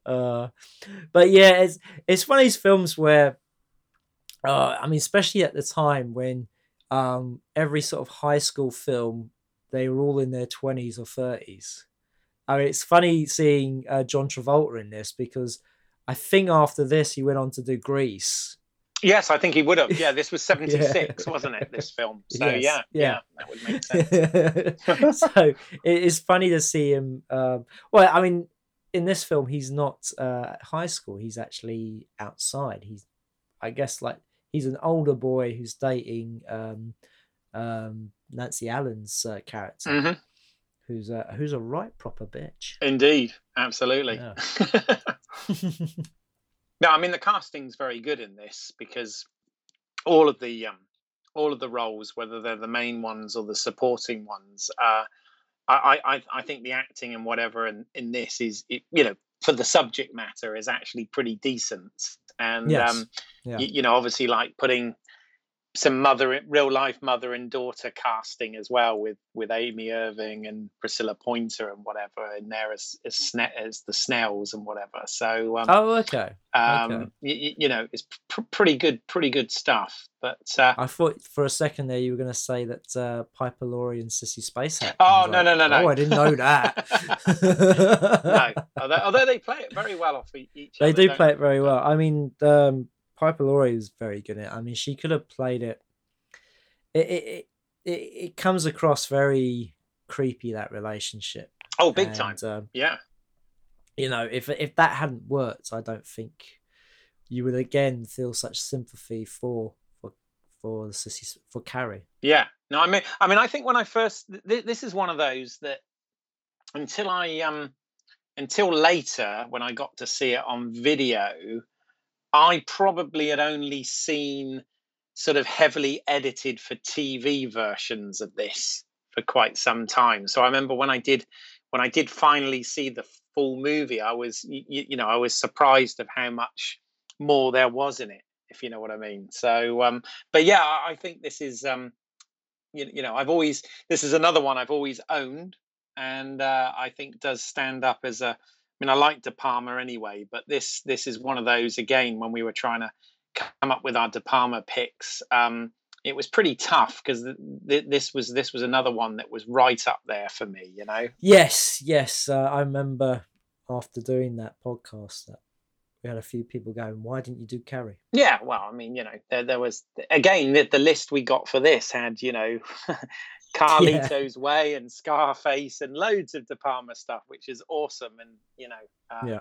But yeah, it's one of these films where. I mean, especially at the time when every sort of high school film, they were all in their 20s or 30s. I mean, it's funny seeing John Travolta in this, because I think after this, he went on to do Grease. Yes, I think he would have. Yeah, this was 76, wasn't it, this film? So, yes, yeah, that would make sense. So, it's funny to see him. Well, I mean, in this film, he's not at high school. He's actually outside. He's, I guess, like he's an older boy who's dating Nancy Allen's character, who's a right proper bitch. Indeed, absolutely. Yeah. No, I mean the casting's very good in this, because all of the roles, whether they're the main ones or the supporting ones, I think the acting and whatever in this is, you know, for the subject matter is actually pretty decent. And, you know, obviously like putting some real life mother and daughter casting as well with Amy Irving and Priscilla Pointer and whatever in there as the Snells and whatever. So, you know, it's pretty good stuff. But I thought for a second there you were going to say that Piper Laurie and Sissy Spacek. Oh, no. Oh, I didn't know that. No, although they play it very well off each other. They do play it very well. I mean, Piper Laurie is very good at it. I mean, she could have played it. It comes across very creepy, that relationship. Oh, big time. Yeah. You know, if that hadn't worked, I don't think you would again feel such sympathy for Carrie. Yeah. No, I mean, I think when I first, this is one of those that until later when I got to see it on video, I probably had only seen sort of heavily edited for TV versions of this for quite some time. So I remember when I did finally see the full movie, I was, you know, I was surprised of how much more there was in it, if you know what I mean. So, but yeah, I think this is, you know, this is another one I've always owned, and I think does stand up as I like De Palma anyway, but this is one of those, again, when we were trying to come up with our De Palma picks, it was pretty tough because this was another one that was right up there for me, you know. Yes, I remember after doing that podcast that we had a few people going, "Why didn't you do Carrie?" Yeah, well, I mean, you know, there was again the list we got for this had, you know, Carlito's Way and Scarface and loads of De Palma stuff, which is awesome, and you know, yeah.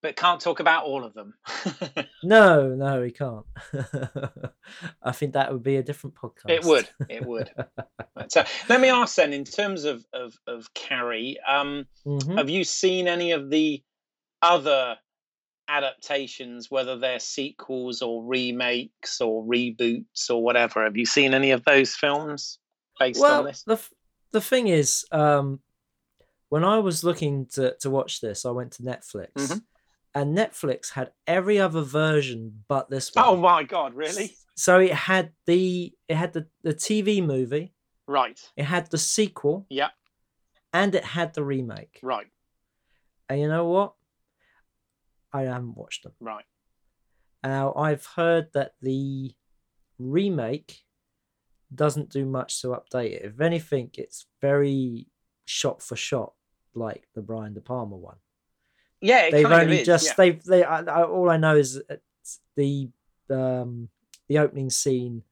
But can't talk about all of them. No, we can't. I think that would be a different podcast. It would. Right, so let me ask then, in terms of Carrie, have you seen any of the other adaptations, whether they're sequels or remakes or reboots or whatever? Have you seen any of those films based on this? Well, the thing is, when I was looking to watch this, I went to Netflix. And Netflix had every other version but this one. Oh my God, really? So it had the TV movie. Right. It had the sequel. Yeah. And it had the remake. Right. And you know what? I haven't watched them. Right. Now, I've heard that the remake doesn't do much to update it. If anything, it's very shot for shot like the Brian De Palma one. Yeah, it all I know is the opening scene.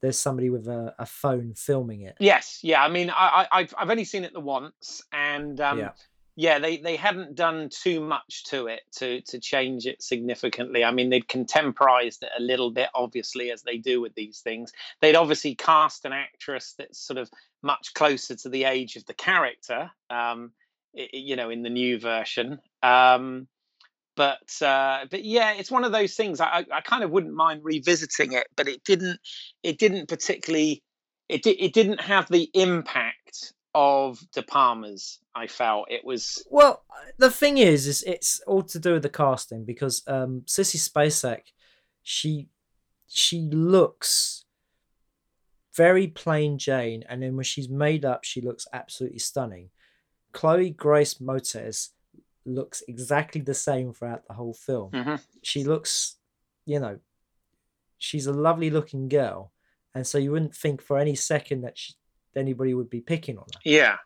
There's somebody with a phone filming it. Yes, yeah. I mean, I've only seen it the once, and they hadn't done too much to it to change it significantly. I mean, they'd contemporized it a little bit, obviously, as they do with these things. They'd obviously cast an actress that's sort of much closer to the age of the character. You know, in the new version. But yeah, it's one of those things. I kind of wouldn't mind revisiting it, but it didn't have the impact of De Palma's. I felt it was. Well, the thing is it's all to do with the casting, because Sissy Spacek, she looks very plain Jane, and then when she's made up, she looks absolutely stunning. Chloe Grace Moretz looks exactly the same throughout the whole film. She looks, you know, she's a lovely looking girl, and so you wouldn't think for any second that anybody would be picking on her. Yeah.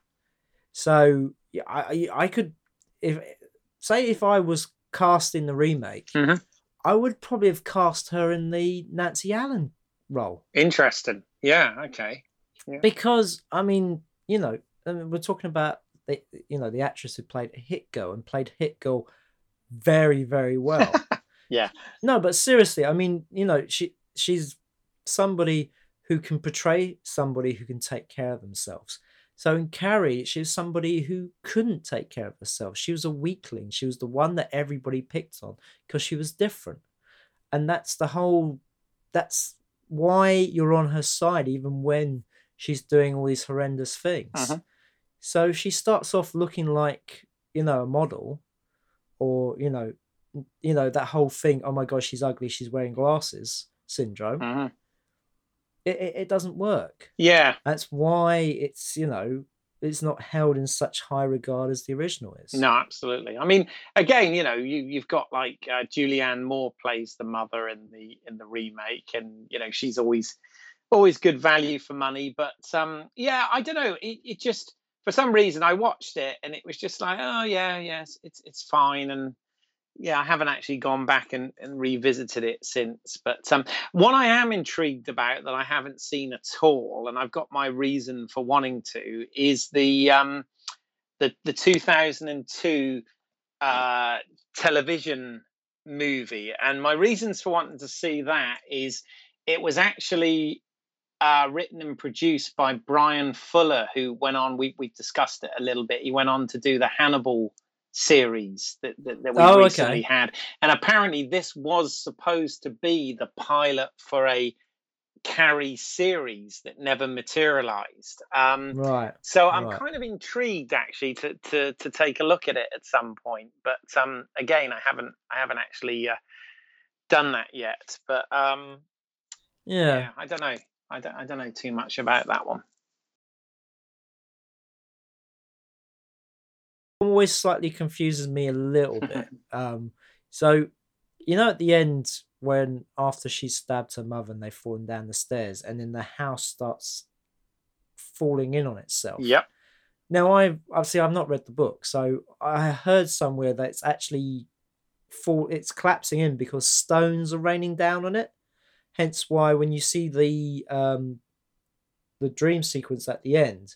So yeah, I could, if I was cast in the remake, I would probably have cast her in the Nancy Allen role. Interesting. Yeah. Okay. Yeah. Because I mean, you know, we're talking about, you know, the actress who played Hit Girl very, very well. Yeah. No, but seriously, I mean, you know, she's somebody who can portray somebody who can take care of themselves. So in Carrie, she was somebody who couldn't take care of herself. She was a weakling. She was the one that everybody picked on because she was different. And that's why you're on her side, even when she's doing all these horrendous things. So she starts off looking like, you know, a model, or, you know, that whole thing, oh my God, she's ugly, she's wearing glasses syndrome. It doesn't work. Yeah. That's why it's, you know, it's not held in such high regard as the original is. No, absolutely. I mean, again, you know, you've got like Julianne Moore plays the mother in the remake, and, you know, she's always good value for money. But I don't know. It just, for some reason, I watched it and it was just like, oh yeah, yes, it's fine, and yeah, I haven't actually gone back and revisited it since. But one I am intrigued about that I haven't seen at all, and I've got my reason for wanting to, is the 2002 television movie, and my reasons for wanting to see that is it was actually written and produced by Brian Fuller, who went on, we've discussed it a little bit, he went on to do the Hannibal series that we recently had. And apparently this was supposed to be the pilot for a Carrie series that never materialized. Right. So I'm kind of intrigued, actually, to take a look at it at some point. But again, I haven't actually done that yet. But yeah, I don't know. I don't know too much about that one. Always slightly confuses me a little bit. So, you know, at the end when after she stabbed her mother and they've fallen down the stairs, and then the house starts falling in on itself. Yep. Now, I've not read the book, so I heard somewhere that it's actually it's collapsing in because stones are raining down on it. Hence why when you see the dream sequence at the end,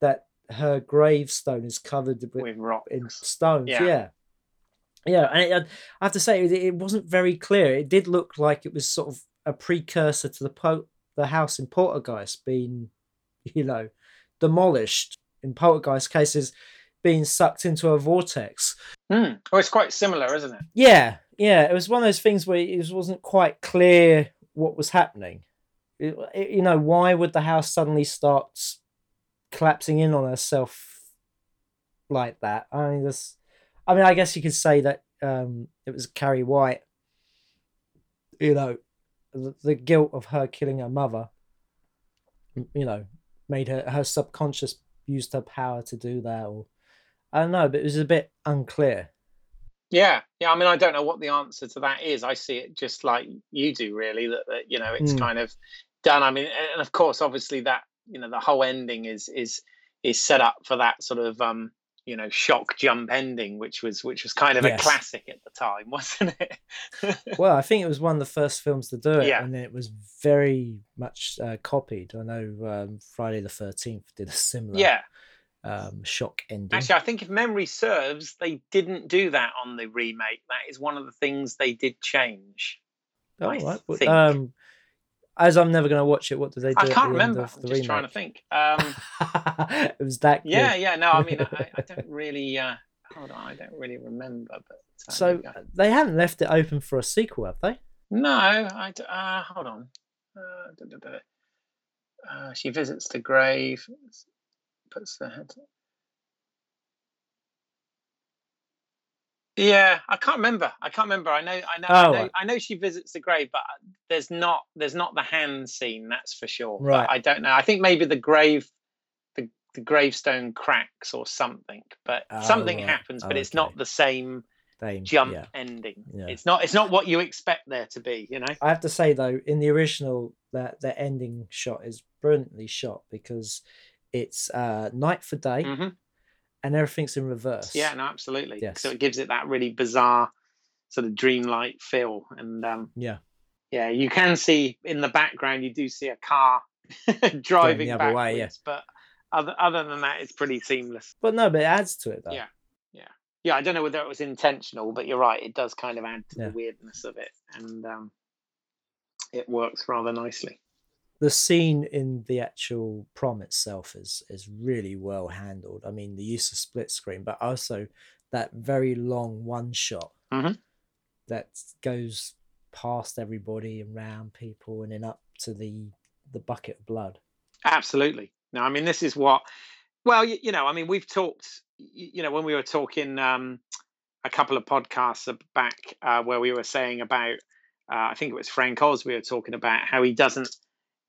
that her gravestone is covered with rocks. In stones. Yeah. And I have to say, it wasn't very clear. It did look like it was sort of a precursor to the house in Poltergeist being, demolished. In Poltergeist cases, being sucked into a vortex. Well, it's quite similar, isn't it? Yeah. It was one of those things where it wasn't quite clear what was happening. Why would the house suddenly start collapsing in on herself like that? I guess you could say that it was Carrie White. The guilt of her killing her mother, made her subconscious used her power to do that, or I don't know, but it was a bit unclear. Yeah. I mean, I don't know what the answer to that is. I see it just like you do, really, that it's kind of done. I mean, and of course, obviously that, the whole ending is set up for that sort of, shock jump ending, which was kind of a classic at the time, wasn't it? Well, I think it was one of the first films to do it, and it was very much copied. I know Friday the 13th did a similar shock ending. Actually, I think if memory serves, they didn't do that on the remake. That is one of the things they did change. Oh, right. But, as I'm never going to watch it, what did they do? I can't remember. I'm just remake? Trying to think. It was that. Yeah. No, I mean, I don't really. Hold on, I don't really remember. But so they haven't left it open for a sequel, have they? No. Hold on. She visits the grave, puts her head. Yeah, I can't remember. I know she visits the grave, but there's not the hand scene, that's for sure. Right. But I don't know. I think maybe the grave, the gravestone cracks or something, but something happens, but it's not the same jump ending. Yeah. It's not what you expect there to be, I have to say though, in the original, that the ending shot is brilliantly shot because it's night for day. Mm-hmm. And everything's in reverse. Yeah, no, absolutely. Yes. So it gives it that really bizarre sort of dreamlike feel. And yeah, you can see in the background, you do see a car driving the other way. Yeah. But other than that, it's pretty seamless. But it adds to it though. Yeah. I don't know whether it was intentional, but you're right. It does kind of add to the weirdness of it, and it works rather nicely. The scene in the actual prom itself is really well handled. I mean, the use of split screen, but also that very long one shot that goes past everybody and round people and then up to the bucket of blood. Absolutely. No, I mean, this is what, well, I mean, we've talked, when we were talking a couple of podcasts back where we were saying about, I think it was Frank Oz, we were talking about how he doesn't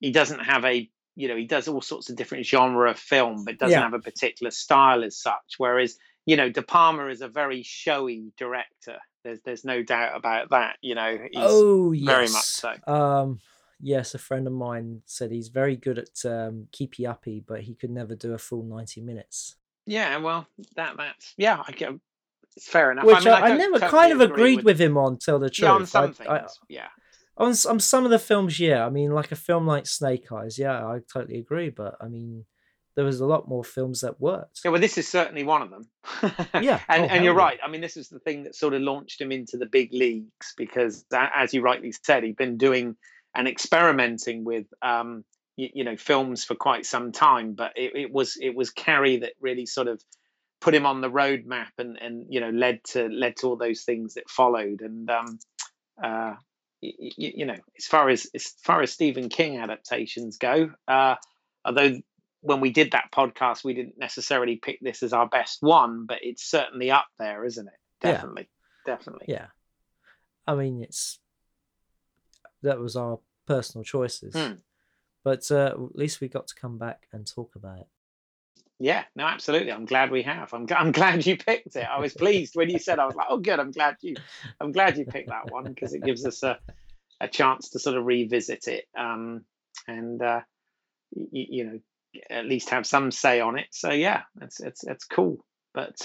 have a, he does all sorts of different genre of film, but doesn't have a particular style as such. Whereas, De Palma is a very showy director. There's no doubt about that. He's very much so. Yes, a friend of mine said he's very good at keepy uppy, but he could never do a full 90 minutes. Yeah, well, that's I get. It's fair enough. Which I never totally kind of agreed with him on, tell the truth. Yeah, on some things, On some of the films, I mean, like a film like Snake Eyes, I totally agree. But I mean, there was a lot more films that worked. Yeah, well, this is certainly one of them. And you're right. I mean, this is the thing that sort of launched him into the big leagues because, as you rightly said, he'd been doing and experimenting with, films for quite some time. But it was Carrie that really sort of put him on the roadmap and led to all those things that followed. And as far as Stephen King adaptations go, although when we did that podcast, we didn't necessarily pick this as our best one, but it's certainly up there, isn't it? Definitely. Yeah. I mean, that was our personal choices, but at least we got to come back and talk about it. Yeah, no, absolutely. I'm glad we have. I'm glad you picked it. I was pleased when you said. I was like, oh, good. I'm glad you picked that one because it gives us a chance to sort of revisit it and you know, at least have some say on it. So yeah, it's cool. But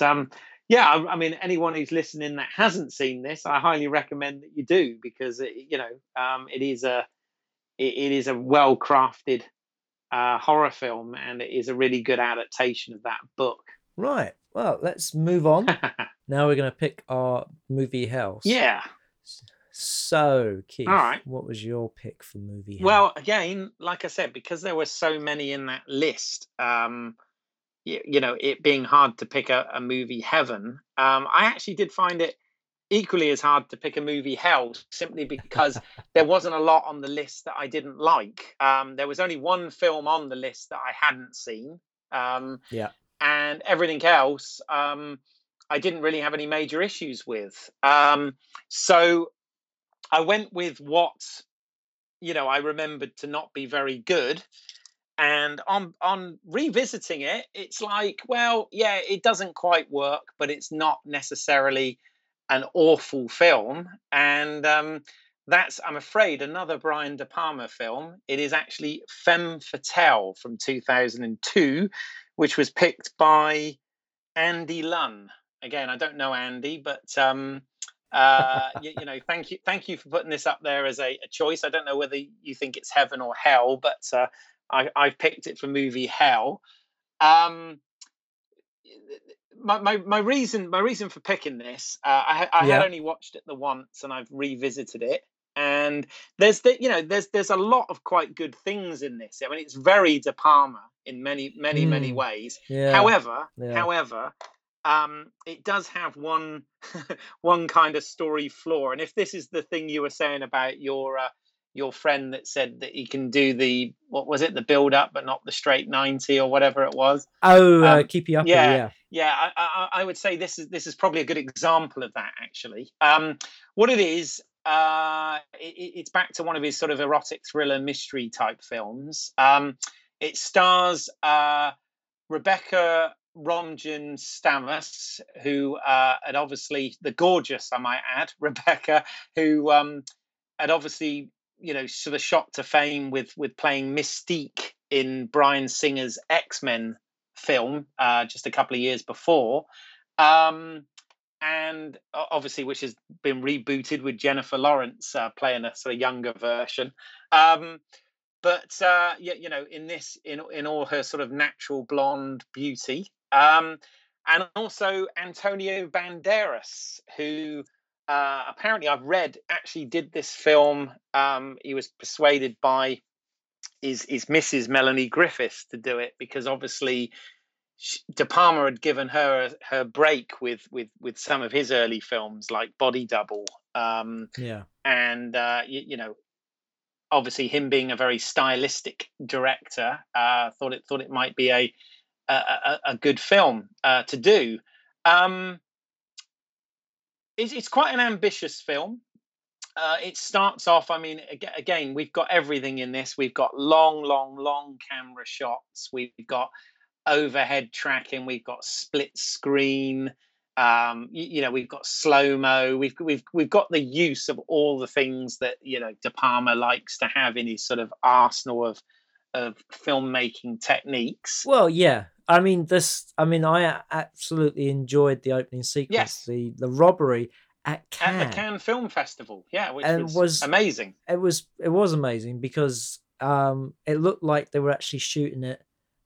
yeah, I mean, anyone who's listening that hasn't seen this, I highly recommend that you do, because it, you know, it is a well crafted horror film, and it is a really good adaptation of that book. Right. Well, let's move on. Now we're going to pick our movie house. Yeah. So, Keith, all right, what was your pick for movie house? Well, again, like I said, because there were so many in that list, you know, it being hard to pick a movie heaven, I actually did find it equally as hard to pick a movie hell, simply because there wasn't a lot on the list that I didn't like. There was only one film on the list that I hadn't seen. Yeah. And everything else, I didn't really have any major issues with. So I went with what, you know, I remembered to not be very good. And on revisiting it, it's like, well, yeah, it doesn't quite work, but it's not necessarily an awful film. And that's, I'm afraid, another Brian De Palma film. It is actually Femme Fatale from 2002, which was picked by Andy Lunn. Again, I don't know Andy, but you know, thank you for putting this up there as a choice. I don't know whether you think it's heaven or hell, but I've picked it for movie hell. My reason for picking this, I had only watched it the once, and I've revisited it. And there's a lot of quite good things in this. I mean, it's very De Palma in many ways. Yeah. However, it does have one kind of story flaw. And if this is the thing you were saying about your friend that said that he can do the, what was it, the build up but not the straight 90 or whatever it was. Keep you up. Yeah. I would say this is probably a good example of that, actually. What it is, it's back to one of his sort of erotic thriller mystery type films. It stars Rebecca Romijn Stamas, who had obviously, the gorgeous, I might add, Rebecca, who had obviously, you know, sort of shot to fame with playing Mystique in Bryan Singer's X-Men film just a couple of years before. And obviously, which has been rebooted with Jennifer Lawrence playing a sort of younger version. But you know, in this, in all her sort of natural blonde beauty. And also Antonio Banderas, who apparently, I've read, actually did this film. He was persuaded by his Mrs. Melanie Griffiths to do it, because obviously De Palma had given her break with some of his early films, like Body Double. And you know, obviously him being a very stylistic director, thought it might be a good film to do. It's quite an ambitious film. It starts off, I mean, again, we've got everything in this. We've got long camera shots. We've got overhead tracking. We've got split screen. You know, we've got slow mo. We've got the use of all the things that, you know, De Palma likes to have in his sort of arsenal of filmmaking techniques. Well, yeah. I mean, I absolutely enjoyed the opening sequence, yes, the robbery at Cannes. At the Cannes Film Festival, yeah, which was amazing. It was amazing, because it looked like they were actually shooting it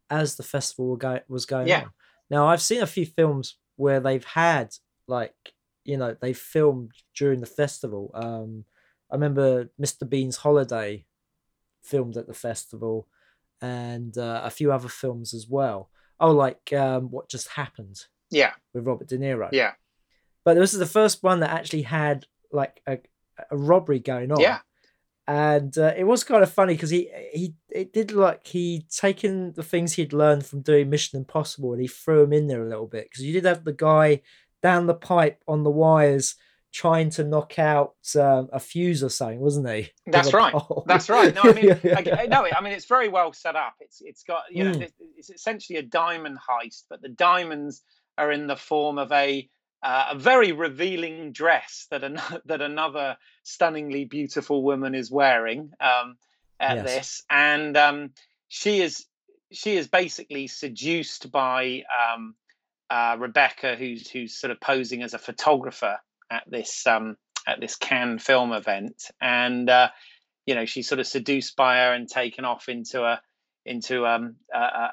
as the festival was going on. Now, I've seen a few films where they've had, like, you know, they filmed during the festival. I remember Mr. Bean's Holiday filmed at the festival, and a few other films as well. Oh, like What Just Happened. Yeah. With Robert De Niro. Yeah. But this is the first one that actually had, like, a robbery going on. Yeah. And it was kind of funny, because it did, like, he'd taken the things he'd learned from doing Mission Impossible, and he threw them in there a little bit, because you did have the guy down the pipe on the wires trying to knock out a fuse or something, wasn't he? That's right. No, I mean, it's very well set up. It's got, you know, it's essentially a diamond heist, but the diamonds are in the form of a a very revealing dress that another stunningly beautiful woman is wearing at yes. this, and she is basically seduced by Rebecca, who's sort of posing as a photographer at this Cannes film event, and she's sort of seduced by her and taken off into a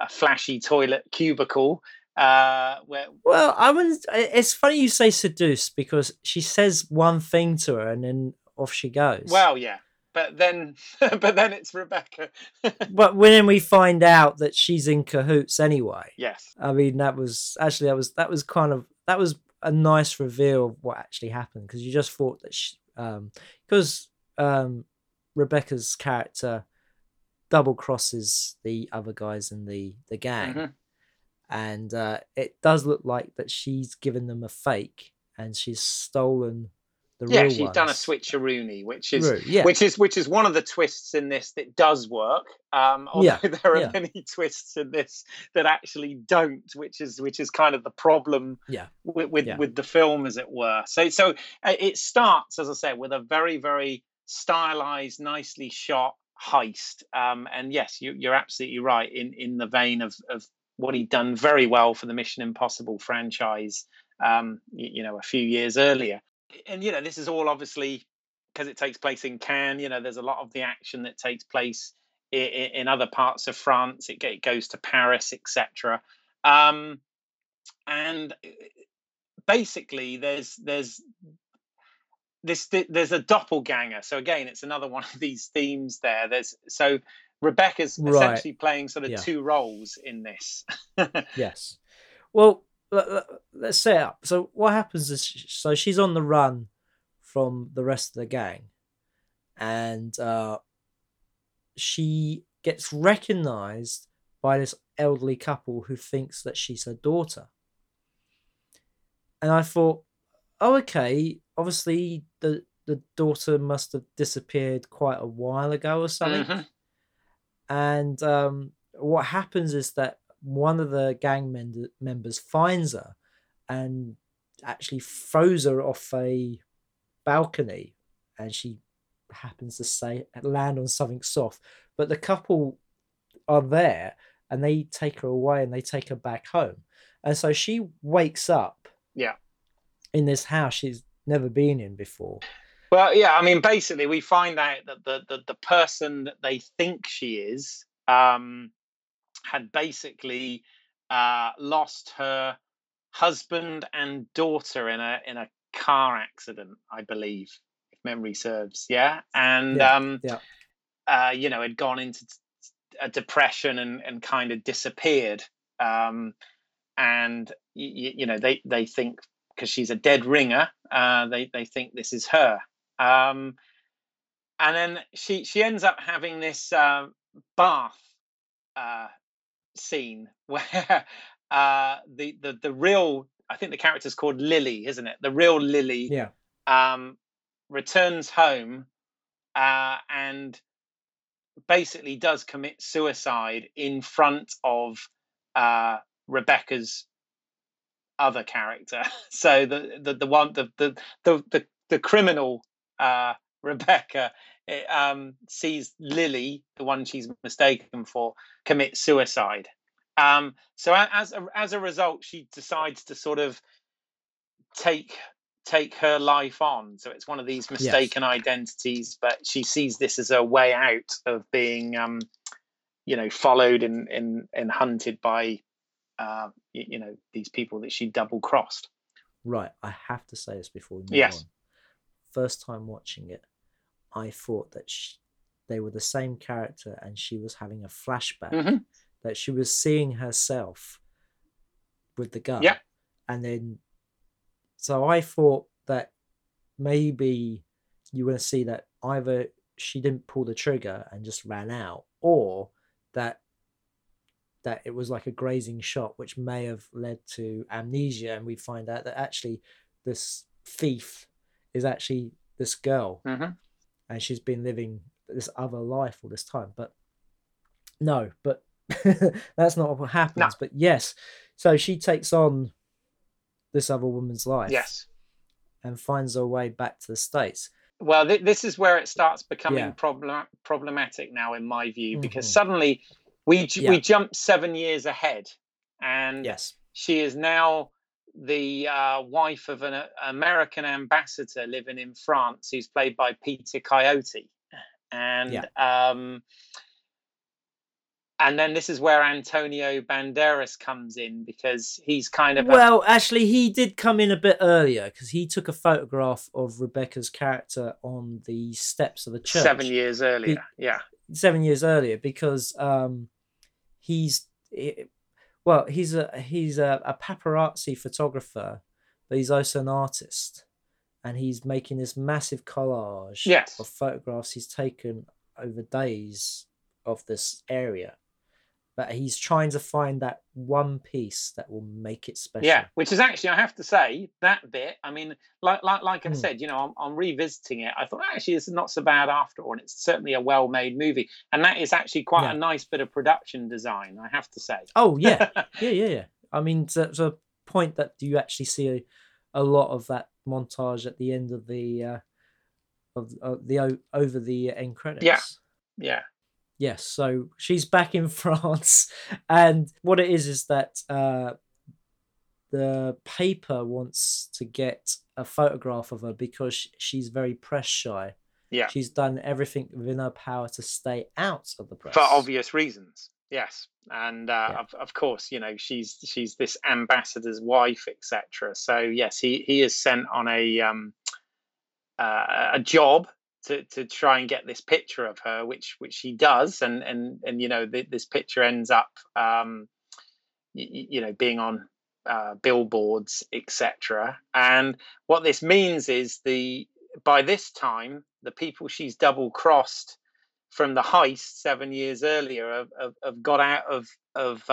flashy toilet cubicle. It's funny you say seduced, because she says one thing to her and then off she goes. Well, yeah, but then it's Rebecca. But when we find out that she's in cahoots anyway. Yes. I mean, that was a nice reveal of what actually happened, because you just thought that she, because Rebecca's character double crosses the other guys in the gang. Mm-hmm. And it does look like that she's given them a fake, and she's stolen the real ones. Yeah, she's done a switcheroony, which is one of the twists in this that does work. Although there are many twists in this that actually don't, which is kind of the problem with the film, as it were. So it starts, as I said, with a very, very stylized, nicely shot heist. And yes, you're absolutely right in the vein of what he'd done very well for the Mission Impossible franchise, a few years earlier. And, this is all obviously because it takes place in Cannes. There's a lot of the action that takes place in other parts of France. It goes to Paris, etc. And basically there's a doppelganger. So again, it's another one of these themes there. Rebecca's essentially playing sort of two roles in this. Yes. Well, let's set up. So what happens is, so she's on the run from the rest of the gang, and she gets recognised by this elderly couple who thinks that she's her daughter. And I thought, oh, okay, obviously the daughter must have disappeared quite a while ago or something. Mm-hmm. And what happens is that one of the gang members finds her and actually throws her off a balcony, and she happens to land on something soft. But the couple are there, and they take her away and they take her back home. And so she wakes up in this house she's never been in before. Well, yeah, I mean, basically, we find out that the person that they think she is had basically lost her husband and daughter in a car accident, I believe, if memory serves. Yeah, and had gone into a depression and kind of disappeared. And they think, because she's a dead ringer, they think this is her. And then she ends up having this bath scene where the real, I think the character's called Lily, isn't it? The real Lily returns home and basically does commit suicide in front of Rebecca's other character. So the criminal Rebecca sees Lily, the one she's mistaken for, commit suicide. So as a result, she decides to sort of take her life on. So it's one of these mistaken identities, but she sees this as a way out of being, followed and hunted by, these people that she double crossed. Right. I have to say this before we move on. First time watching it, I thought that they were the same character, and she was having a flashback, mm-hmm. that she was seeing herself with the gun. Yeah. And then, so I thought that maybe you were going to see that either she didn't pull the trigger and just ran out, or that it was like a grazing shot, which may have led to amnesia. And we find out that actually this thief is actually this girl, mm-hmm. and she's been living this other life all this time. But no, but that's not what happens. No. But yes, so she takes on this other woman's life. Yes. And finds her way back to the States. Well, this is where it starts becoming problematic now, in my view, because suddenly we jump 7 years ahead, and she is now the wife of an American ambassador living in France, who's played by Peter Coyote. And then this is where Antonio Banderas comes in, because he's kind of... Well, actually, he did come in a bit earlier, because he took a photograph of Rebecca's character on the steps of a church. 7 years earlier, 7 years earlier, because he's a paparazzi photographer, but he's also an artist. And he's making this massive collage of photographs he's taken over days of this area. But he's trying to find that one piece that will make it special. Yeah, which is actually, I have to say, that bit, I mean, like I said, you know, I'm revisiting it. I thought, actually, it's not so bad after all. And it's certainly a well-made movie. And that is actually quite a nice bit of production design, I have to say. Oh, yeah. Yeah. I mean, there's a point that you actually see a lot of that montage at the end of the over the end credits. So she's back in France, and what it is that the paper wants to get a photograph of her because she's very press shy. She's done everything within her power to stay out of the press for obvious reasons. And of course, you know, she's this ambassador's wife, etc. So yes, he is sent on a job to try and get this picture of her, which he does, and you know, this picture ends up being on billboards, etc. And what this means is by this time the people she's double crossed from the heist 7 years earlier have got out of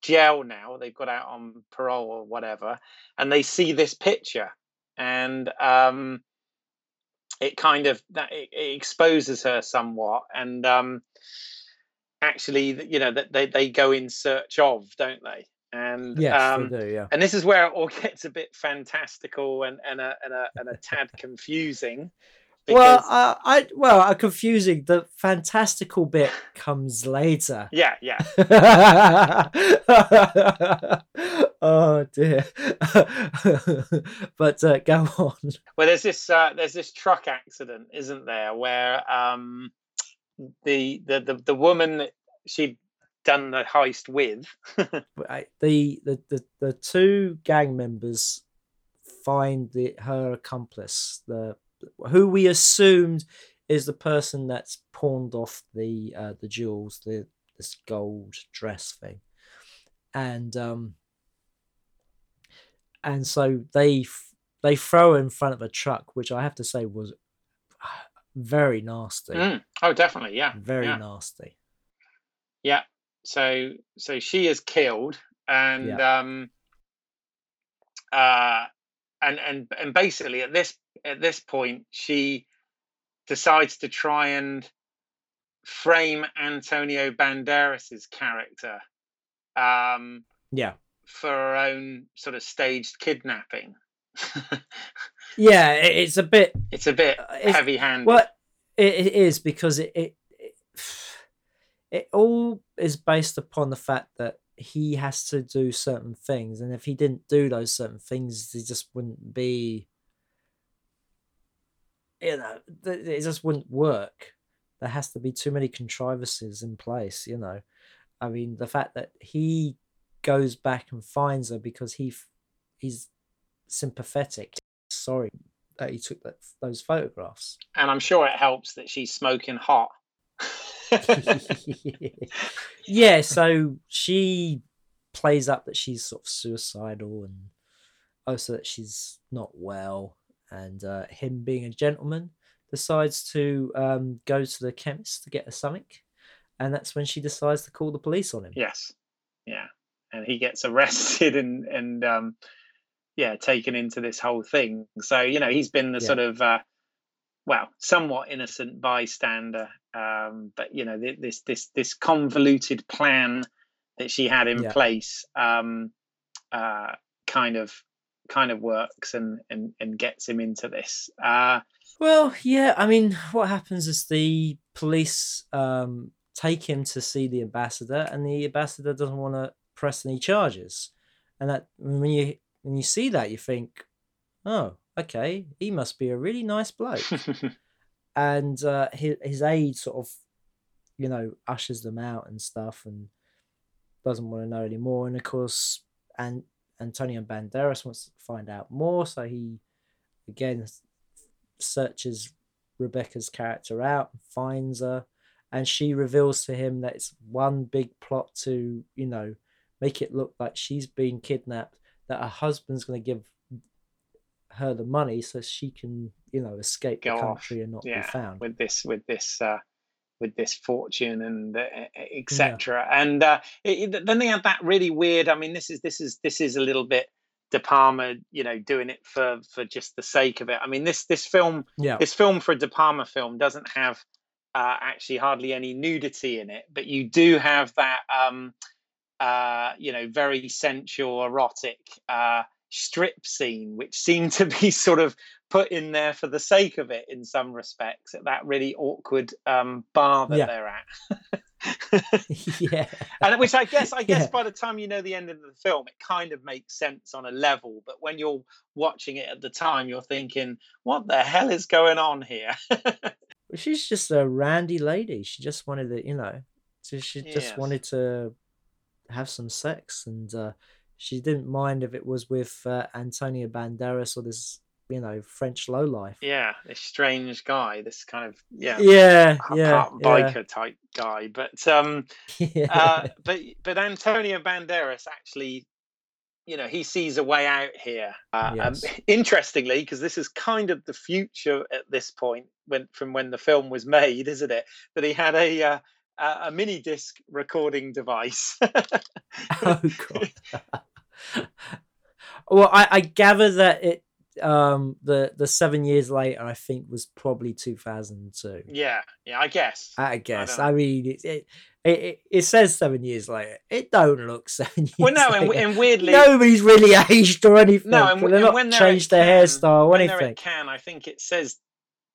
jail now. They've got out on parole or whatever, and they see this picture, and it exposes her somewhat. And actually, you know, that they go in search of, don't they? And they do, and this is where it all gets a bit fantastical and a tad confusing. Because... Well, confusing. The fantastical bit comes later. Oh dear. But go on. Well, there's this truck accident, isn't there, where the woman she'd done the heist with, the two gang members find her accomplice, who we assumed is the person that's pawned off the jewels, this gold dress thing, and so they throw her in front of a truck, which I have to say was very nasty. Oh, definitely, yeah, very nasty. Yeah, so she is killed, and and basically at this point, she decides to try and frame Antonio Banderas's character for her own sort of staged kidnapping. It's a bit heavy-handed. Well, it is, because it all is based upon the fact that he has to do certain things, and if he didn't do those certain things, he just wouldn't be... You know, it just wouldn't work. There has to be too many contrivances in place, you know. I mean, the fact that he goes back and finds her because he's sympathetic. Sorry that he took those photographs. And I'm sure it helps that she's smoking hot. Yeah, so she plays up that she's sort of suicidal, and also that she's not well. And him, being a gentleman, decides to go to the chemist to get her something. And that's when she decides to call the police on him. Yes. Yeah. And he gets arrested and taken into this whole thing. So, you know, he's been the sort of, somewhat innocent bystander. But, you know, this convoluted plan that she had in place kind of kind of works and gets him into this. Well, yeah, I mean, what happens is the police take him to see the ambassador, and the ambassador doesn't want to press any charges. And that when you see that, you think, oh, okay, he must be a really nice bloke. And his aide sort of, you know, ushers them out and stuff, and doesn't want to know anymore. And of course, and Antonio Banderas wants to find out more, so he again searches Rebecca's character out and finds her, and she reveals to him that it's one big plot to, you know, make it look like she's been kidnapped, that her husband's going to give her the money so she can, you know, escape the country and not be found with this fortune and etc. Yeah. And then they had that really weird, I mean, this is a little bit De Palma, you know, doing it for just the sake of it. I mean, this film for a De Palma film doesn't have actually hardly any nudity in it, but you do have that you know, very sensual, erotic strip scene, which seemed to be sort of put in there for the sake of it in some respects, at that really awkward bar that they're at. Yeah. And which I guess by the time you know the end of the film, it kind of makes sense on a level, but when you're watching it at the time, you're thinking, what the hell is going on here? Well, she's just a randy lady. She just wanted to, you know, just wanted to have some sex, and she didn't mind if it was with Antonio Banderas or this, you know, French lowlife. Yeah, this strange guy, this kind of biker type guy. But but Antonio Banderas actually, you know, he sees a way out here. Interestingly, because this is kind of the future at this point, from when the film was made, isn't it? That he had a mini disc recording device. Oh God. Well, I gather that it the 7 years later, I think, was probably 2002. Yeah, I guess. I mean, it says 7 years later. It don't look 7 years. Well, no, later. And weirdly, nobody's really aged or anything. No, and changed their hairstyle or anything. I think it says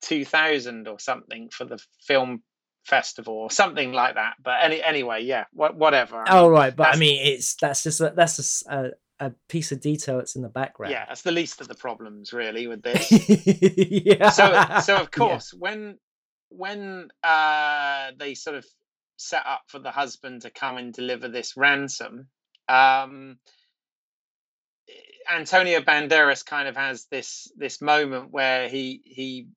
2000 or something for the film festival or something like that. But anyway, yeah, whatever. But I mean, that's just a piece of detail that's in the background. Yeah, that's the least of the problems, really, with this. Yeah. So of course, when they sort of set up for the husband to come and deliver this ransom, Antonio Banderas kind of has this moment where he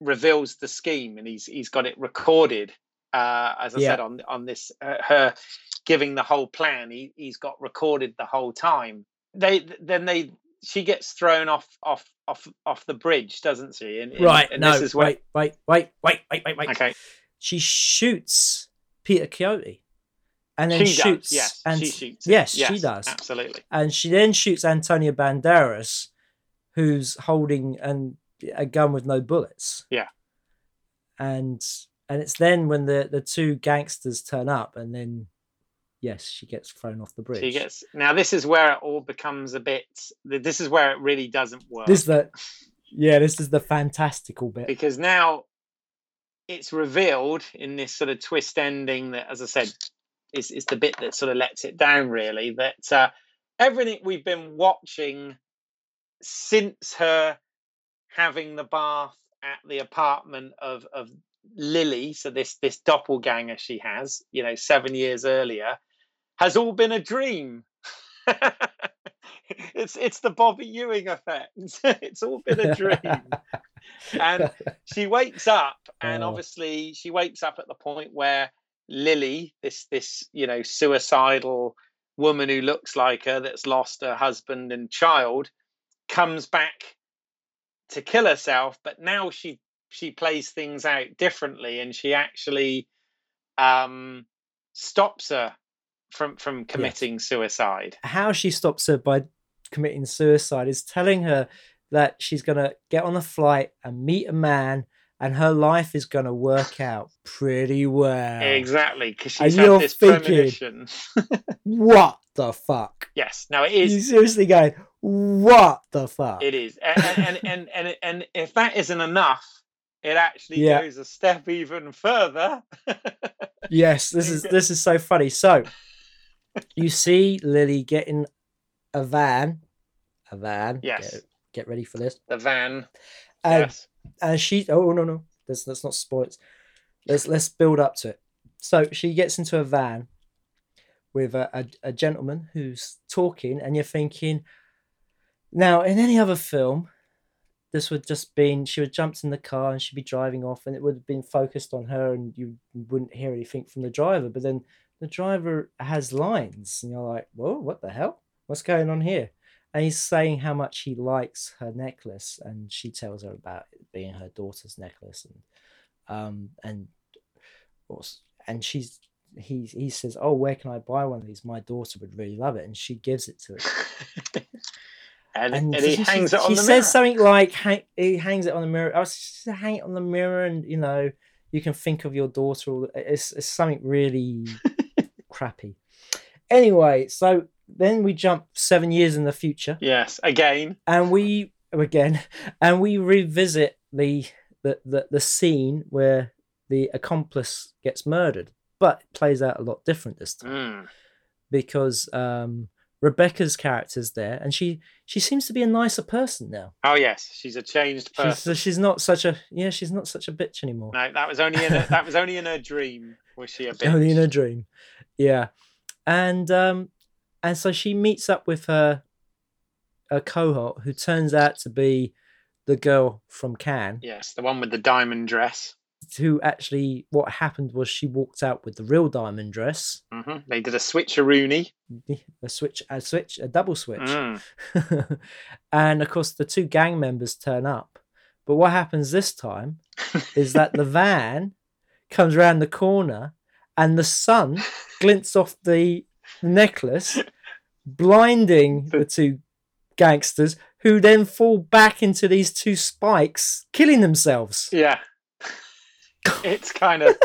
reveals the scheme, and he's got it recorded. As I said, on this her giving the whole plan, he's got recorded the whole time. She gets thrown off the bridge, doesn't she? Wait. Okay, she shoots Peter Coyote, and then shoots. Yes, she shoots. Yes, she does. Absolutely. And she then shoots Antonio Banderas, who's holding a gun with no bullets. Yeah, and it's then when the two gangsters turn up, and then, yes, she gets thrown off the bridge. Now, this is where it all becomes a bit... This is where it really doesn't work. This is the fantastical bit. Because now it's revealed in this sort of twist ending that, as I said, is the bit that sort of lets it down, really, that everything we've been watching since her having the bath at the apartment of Lily, so this doppelganger she has, you know, 7 years earlier, has all been a dream. It's the Bobby Ewing effect. It's all been a dream. And she wakes up, and obviously she wakes up at the point where Lily, this you know, suicidal woman who looks like her, that's lost her husband and child, comes back to kill herself, but now she plays things out differently, and she actually stops her from committing suicide. How she stops her by committing suicide is telling her that she's going to get on a flight and meet a man, and her life is going to work out pretty well. Exactly, because she's had this premonition. What the fuck? Yes. Now it is. You're seriously going, what the fuck? It is. And if that isn't enough, it actually goes a step even further. Yes, this is so funny. So you see Lily get in a van. A van. Yes. Get ready for this. The van. And, yes. And she... Oh, no. Let's not spoil it. Let's build up to it. So she gets into a van with a gentleman who's talking, and you're thinking... Now, in any other film, this would just been... She would jump in the car and she'd be driving off, and it would have been focused on her, and you wouldn't hear anything from the driver. But then the driver has lines, and you're like, whoa, what the hell? What's going on here? And he's saying how much he likes her necklace, and she tells her about it being her daughter's necklace, and he says, "Oh, where can I buy one of these? My daughter would really love it," and she gives it to him. and he hangs it on the mirror. He says something like, "He hangs it on the mirror. I was just hang it on the mirror, and you know, you can think of your daughter." It's something really crappy. Anyway, so. Then we jump 7 years in the future. Yes, again. And we revisit the scene where the accomplice gets murdered, but it plays out a lot different this time because Rebecca's character's there, and she seems to be a nicer person now. Oh yes, she's a changed person. She's not such a she's not such a bitch anymore. No, that was only in her dream was she a bitch. Only in her dream, yeah, And so she meets up with her cohort, who turns out to be the girl from Cannes. Yes, the one with the diamond dress. Who actually, what happened was she walked out with the real diamond dress. Mm-hmm. They did a switcheroony. A double switch. Mm. And of course, the two gang members turn up. But what happens this time is that the van comes around the corner and the sun glints off the necklace, blinding the two gangsters, who then fall back into these two spikes, killing themselves. Yeah, it's kind of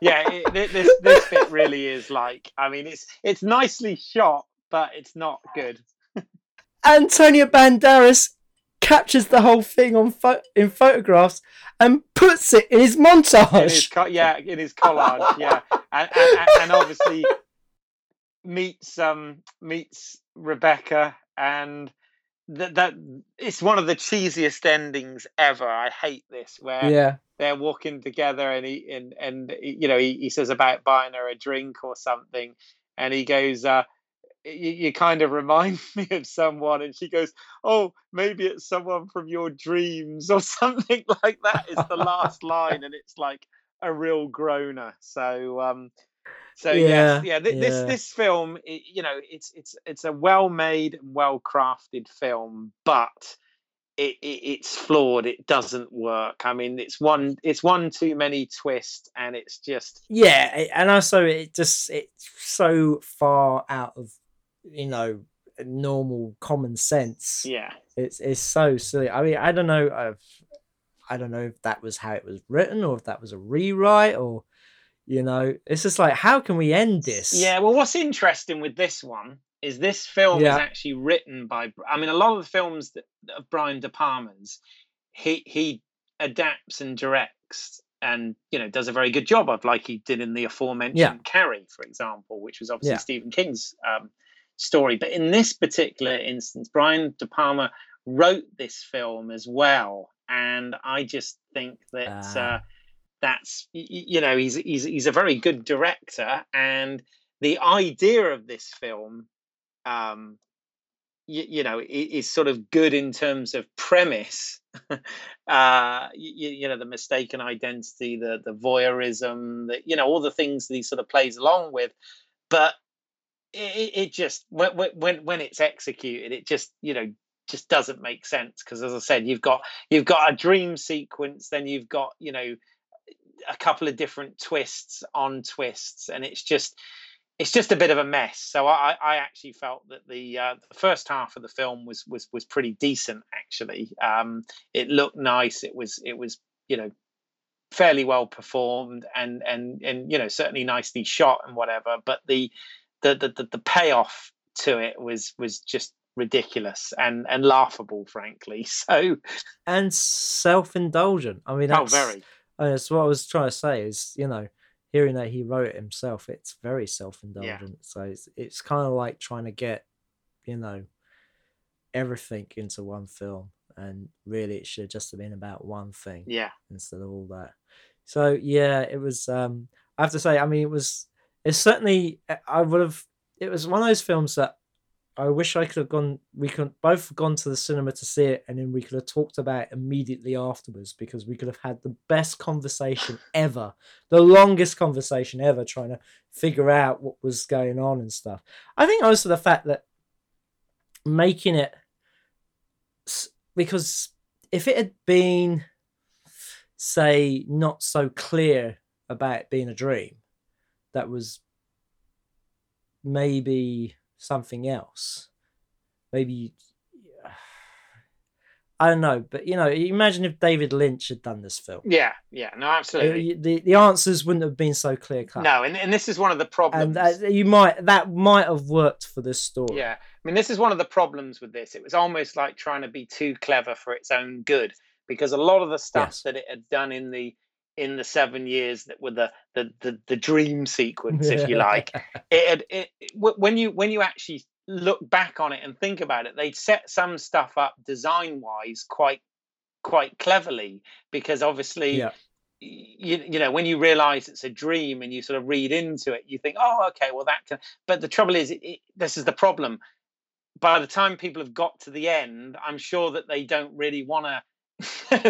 this bit really is like, I mean, it's nicely shot, but it's not good. Antonio Banderas captures the whole thing in photographs and puts it in his montage. In his collage. Yeah, and obviously. Meets Rebecca, and that it's one of the cheesiest endings ever. I hate this where they're walking together, and he says about buying her a drink or something, and he goes, "You kind of remind me of someone," and she goes, "Oh, maybe it's someone from your dreams or something like that." Is the last line, and it's like a real groaner. This film, it's a well-made, well-crafted film, but it's flawed. It doesn't work. I mean, it's one too many twist, and it's just and also it's so far out of normal common sense. Yeah, it's so silly. I mean, I don't know if that was how it was written, or if that was a rewrite, or. It's just like, how can we end this? Yeah, well, what's interesting with this one is this film is actually written by... I mean, a lot of the films of Brian De Palma's, he adapts and directs and, does a very good job of, like he did in the aforementioned Carrie, for example, which was obviously Stephen King's story. But in this particular instance, Brian De Palma wrote this film as well. And I just think that... That's he's a very good director, and the idea of this film, is sort of good in terms of premise. The mistaken identity, the voyeurism, all the things that he sort of plays along with, but it just when it's executed, it just just doesn't make sense, because as I said, you've got a dream sequence, then you've got a couple of different twists on twists, and it's just a bit of a mess. So I actually felt that the first half of the film was pretty decent, actually. It looked nice. It was fairly well performed, and certainly nicely shot and whatever. But the payoff to it was just ridiculous and laughable, frankly. So and self-indulgent. I mean, that's, that's what I was trying to say, is, you know, hearing that he wrote it himself, it's very self-indulgent. Yeah. So it's kind of like trying to get, you know, everything into one film, and really it should have just been about one thing, yeah, instead of all that. So yeah, it was I have to say, I mean, it's certainly, it was one of those films that I wish I could have gone, we could have both gone to the cinema to see it, and then we could have talked about it immediately afterwards, because we could have had the best conversation ever, the longest conversation ever, trying to figure out what was going on and stuff. I think also the fact that making it, because if it had been, say, not so clear about it being a dream, that was maybe something else. Maybe, I don't know, but you know, imagine if David Lynch had done this film. Yeah, no, absolutely. The answers wouldn't have been so clear cut. No, and this is one of the problems. And that might have worked for this story. Yeah, I mean, this is one of the problems with this. It was almost like trying to be too clever for its own good, because a lot of the stuff that it had done in the 7 years that were the dream sequence, if you like, it when you actually look back on it and think about it, they'd set some stuff up design wise quite cleverly, because obviously you know, when you realize it's a dream and you sort of read into it, you think, oh, okay, well that can, but the trouble is, this is the problem, by the time people have got to the end, I'm sure that they don't really want to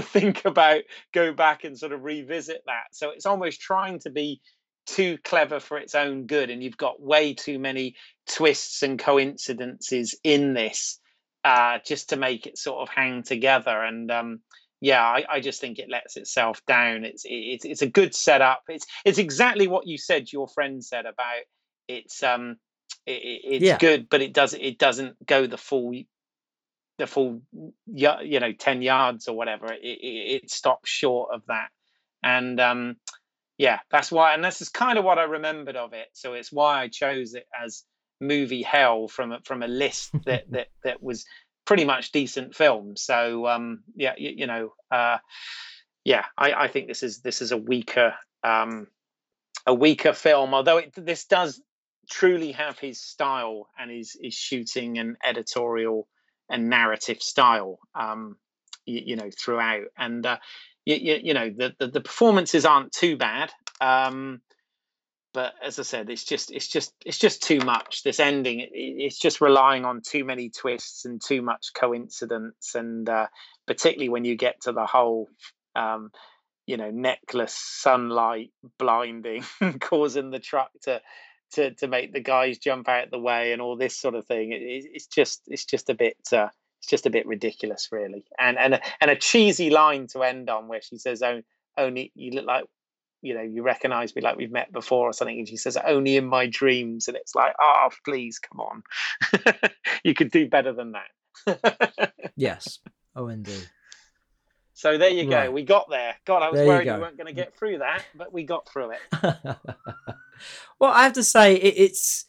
think about, go back and sort of revisit that. So it's almost trying to be too clever for its own good, and you've got way too many twists and coincidences in this just to make it sort of hang together. And I just think it lets itself down. It's a good setup. It's exactly what you said your friend said about it's good, but it doesn't go the full, you know, 10 yards or whatever. It stops short of that, and that's why, and this is kind of what I remembered of it, so it's why I chose it as movie hell from a list that was pretty much decent films. So I think this is a weaker film, although this does truly have his style and his shooting and editorial and narrative style, you know, throughout. And you know, the performances aren't too bad, but as I said, it's just too much. This ending, it's just relying on too many twists and too much coincidence, and particularly when you get to the whole, you know, necklace, sunlight, blinding, causing the truck to make the guys jump out of the way and all this sort of thing. It's just a bit ridiculous, really. And a cheesy line to end on, where she says, only you look like, you know, you recognize me like we've met before or something. And she says, only in my dreams. And it's like, oh, please, come on. You could do better than that. Yes. Oh, indeed. So there you go. Right. We got there. God, I was worried we weren't going to get through that, but we got through it. Well, I have to say, it's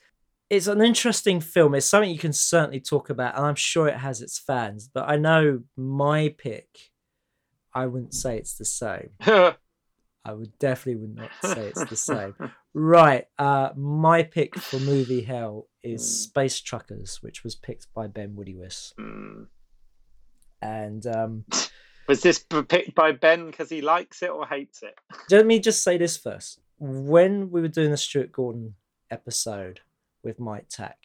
an interesting film. It's something you can certainly talk about, and I'm sure it has its fans. But I know my pick, I wouldn't say it's the same. I would not say it's the same. Right. My pick for movie hell is Space Truckers, which was picked by Ben Witywis. Mm. And... was this picked by Ben because he likes it or hates it? Let me just say this first. When we were doing the Stuart Gordon episode with Mike Tack,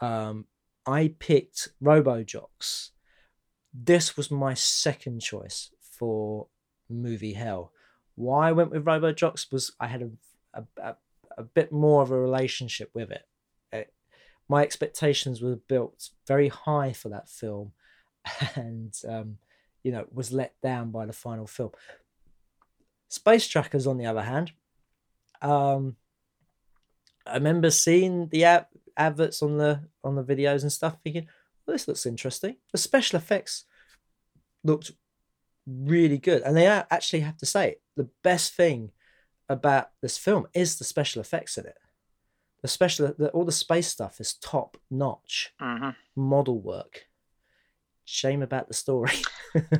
I picked RoboJocks. This was my second choice for movie hell. Why I went with RoboJocks was I had a bit more of a relationship with it. My expectations were built very high for that film, and you know, was let down by the final film. Space Truckers, on the other hand, I remember seeing the adverts on the videos and stuff, thinking, well, this looks interesting. The special effects looked really good, and they are, actually have to say, the best thing about this film is the special effects in it. especially all the space stuff is top notch model work. Shame about the story.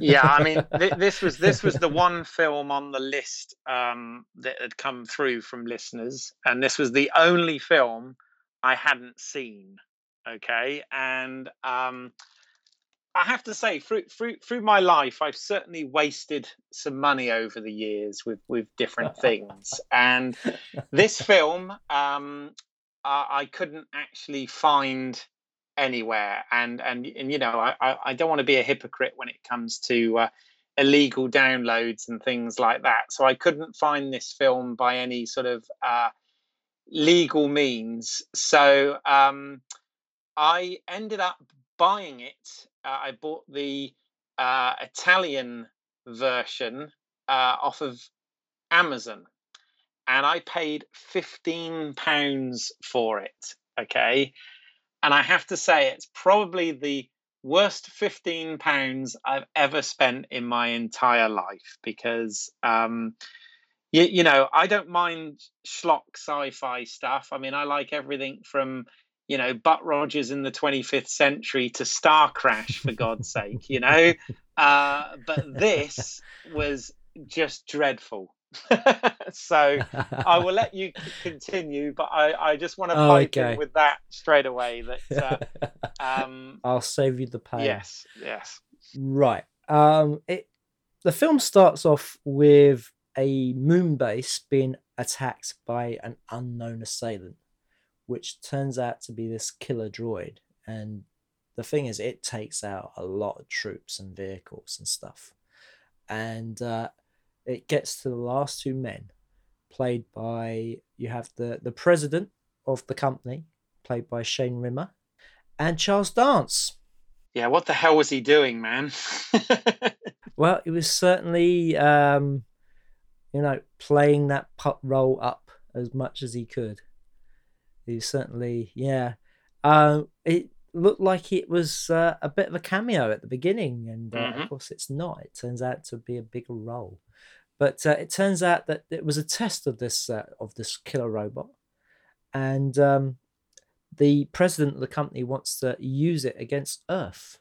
Yeah, I mean, this was the one film on the list that had come through from listeners, and this was the only film I hadn't seen. Okay, and I have to say, through my life, I've certainly wasted some money over the years with different things, and this film I couldn't actually find anywhere, and you know, I don't want to be a hypocrite when it comes to illegal downloads and things like that, so I couldn't find this film by any sort of legal means, so I ended up buying it. I bought the Italian version off of Amazon, and I paid £15 for it, okay. And I have to say, it's probably the worst £15 I've ever spent in my entire life, because, you know, I don't mind schlock sci-fi stuff. I mean, I like everything from, you know, Butt Rogers in the 25th century to Star Crash, for God's sake, you know. But this was just dreadful. So I will let you continue, but I just want to pipe in with that straight away. That I'll save you the pain. Yes. Right. The film starts off with a moon base being attacked by an unknown assailant, which turns out to be this killer droid. And the thing is, it takes out a lot of troops and vehicles and stuff. And it gets to the last two men, played by, you have the president of the company, played by Shane Rimmer, and Charles Dance. Yeah, what the hell was he doing, man? Well, it was certainly, you know, playing that putt role up as much as he could. He certainly, yeah. It looked like it was a bit of a cameo at the beginning, and of course it's not. It turns out to be a bigger role. But it turns out that it was a test of this killer robot, and the president of the company wants to use it against Earth.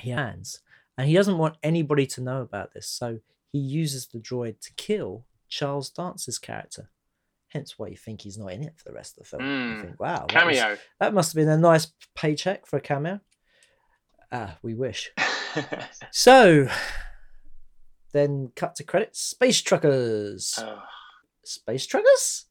He hands, and he doesn't want anybody to know about this, so he uses the droid to kill Charles Dance's character. Hence why you think he's not in it for the rest of the film. You think, wow, cameo. That must have been a nice paycheck for a cameo. We wish. So. Then cut to credits. Space Truckers. Oh. Space Truckers?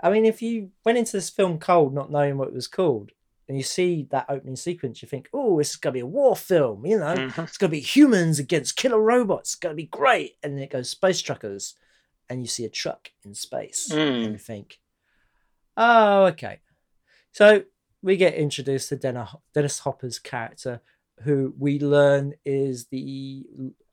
I mean, if you went into this film cold, not knowing what it was called, and you see that opening sequence, you think, oh, this is going to be a war film, you know? It's going to be humans against killer robots. It's going to be great. And then it goes Space Truckers, and you see a truck in space. And you think, oh, okay. So we get introduced to Dennis Hopper's character, who we learn is the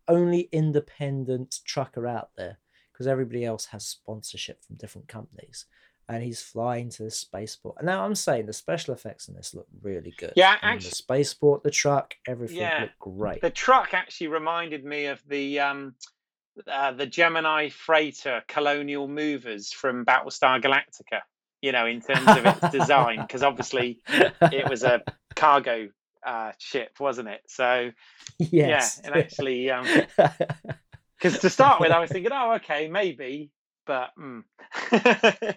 only independent trucker out there, because everybody else has sponsorship from different companies, and he's flying to the spaceport. Now, I'm saying the special effects in this look really good. Yeah, actually, I mean, the spaceport, the truck, everything looked great. The truck actually reminded me of the Gemini freighter Colonial Movers from Battlestar Galactica. You know, in terms of its design, because obviously it was a cargo ship, wasn't it? So yes. And actually because to start with I was thinking, oh, okay, maybe, but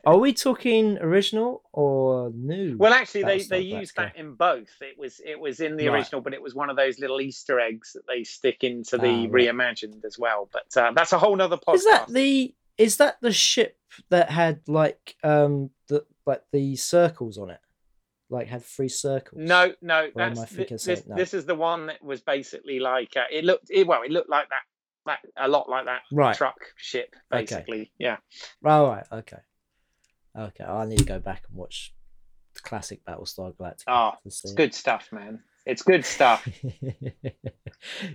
Are we talking original or new? Well, actually they used that in both. It was in the original, but it was one of those little Easter eggs that they stick into the reimagined as well, but that's a whole nother podcast. Is that the ship that had the circles on it? Like had three circles? No. This is the one that was basically like it looked like that a lot like that truck ship basically. Okay. Yeah. All right. Okay. I need to go back and watch the classic Battlestar Galactica. Oh, it's good stuff, man. It's good stuff.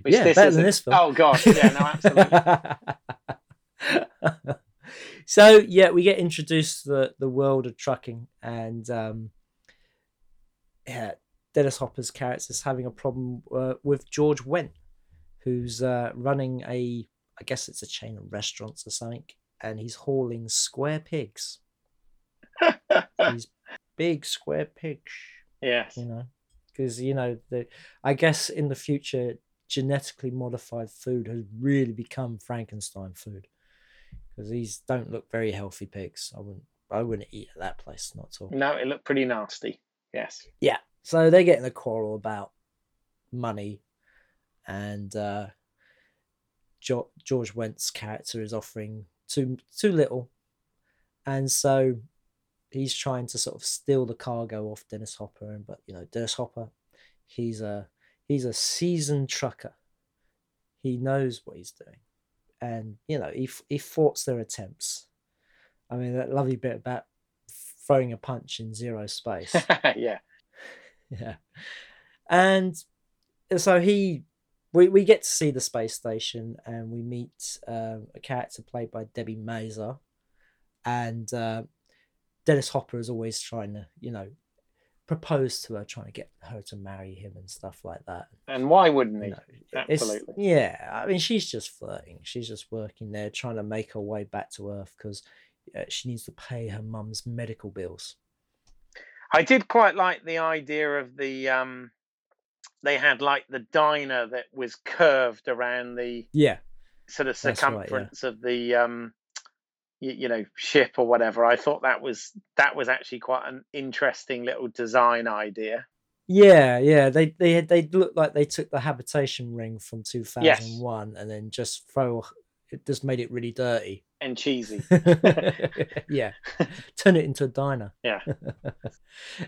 Better than this film. Oh gosh, yeah, no, absolutely. So yeah, we get introduced to the world of trucking, and Dennis Hopper's character is having a problem with George Wendt, who's running I guess it's a chain of restaurants or something, and he's hauling square pigs. big square pig. Yes. You know, because, you know, I guess in the future, genetically modified food has really become Frankenstein food, because these don't look very healthy pigs. I wouldn't eat at that place, not at all. No, it looked pretty nasty. Yes. Yeah. So they're getting a quarrel about money, and George Wentz's character is offering too little, and so he's trying to sort of steal the cargo off Dennis Hopper. And but, you know, Dennis Hopper, he's a seasoned trucker. He knows what he's doing, and, you know, he thwarts their attempts. I mean, that lovely bit about throwing a punch in zero space. Yeah. Yeah. And so we get to see the space station, and we meet a character played by Debbie Mazar, and Dennis Hopper is always trying to, you know, propose to her, trying to get her to marry him and stuff like that. And why wouldn't he? You know, absolutely. Yeah. I mean, she's just flirting. She's just working there, trying to make her way back to Earth, because she needs to pay her mum's medical bills. I did quite like the idea of the they had like the diner that was curved around the sort of circumference, right, yeah, of the you know ship or whatever. I thought that was actually quite an interesting little design idea. Yeah. They looked like they took the habitation ring from 2001 and then just made it really dirty and cheesy. Yeah. Turn it into a diner. Yeah.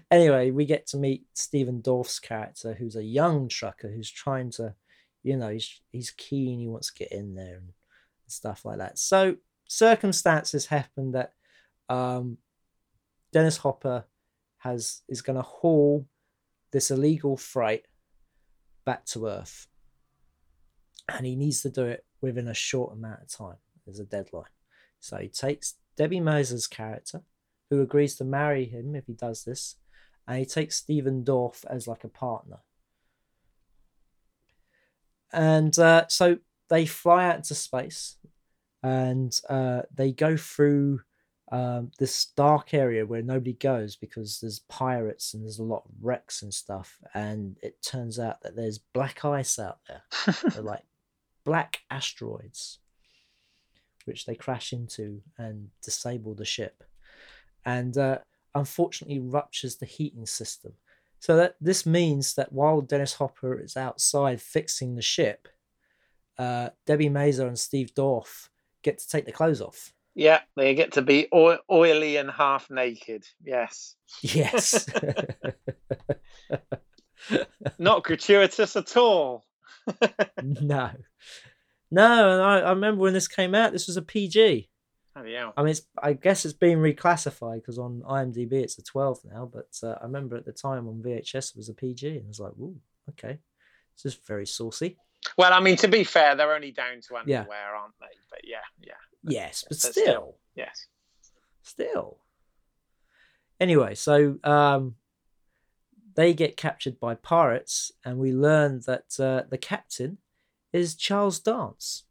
Anyway, we get to meet Stephen Dorff's character, who's a young trucker who's trying to, you know, he's keen, he wants to get in there and stuff like that. So circumstances happen that Dennis Hopper is going to haul this illegal freight back to Earth, and he needs to do it within a short amount of time. There's a deadline. So he takes Debbie Mazar's character, who agrees to marry him if he does this, and he takes Stephen Dorff as like a partner. And so they fly out into space, and they go through this dark area where nobody goes, because there's pirates and there's a lot of wrecks and stuff. And it turns out that there's black ice out there. They're like black asteroids, which they crash into and disable the ship, and unfortunately ruptures the heating system. So that this means that while Dennis Hopper is outside fixing the ship, Debbie Mazar and Steve Dorff get to take their clothes off. Yeah, they get to be oily and half naked. Yes. Yes. Not gratuitous at all. No. No, and I remember when this came out, this was a PG. Oh, yeah. I mean, I guess it's been reclassified, because on IMDb it's a 12 now, but I remember at the time on VHS it was a PG, and I was like, ooh, okay. This is very saucy. Well, I mean, to be fair, they're only down to underwear, aren't they? But yeah. Yes, but still. Yes. Still. Anyway, so they get captured by pirates, and we learn that the captain is Charles Dance.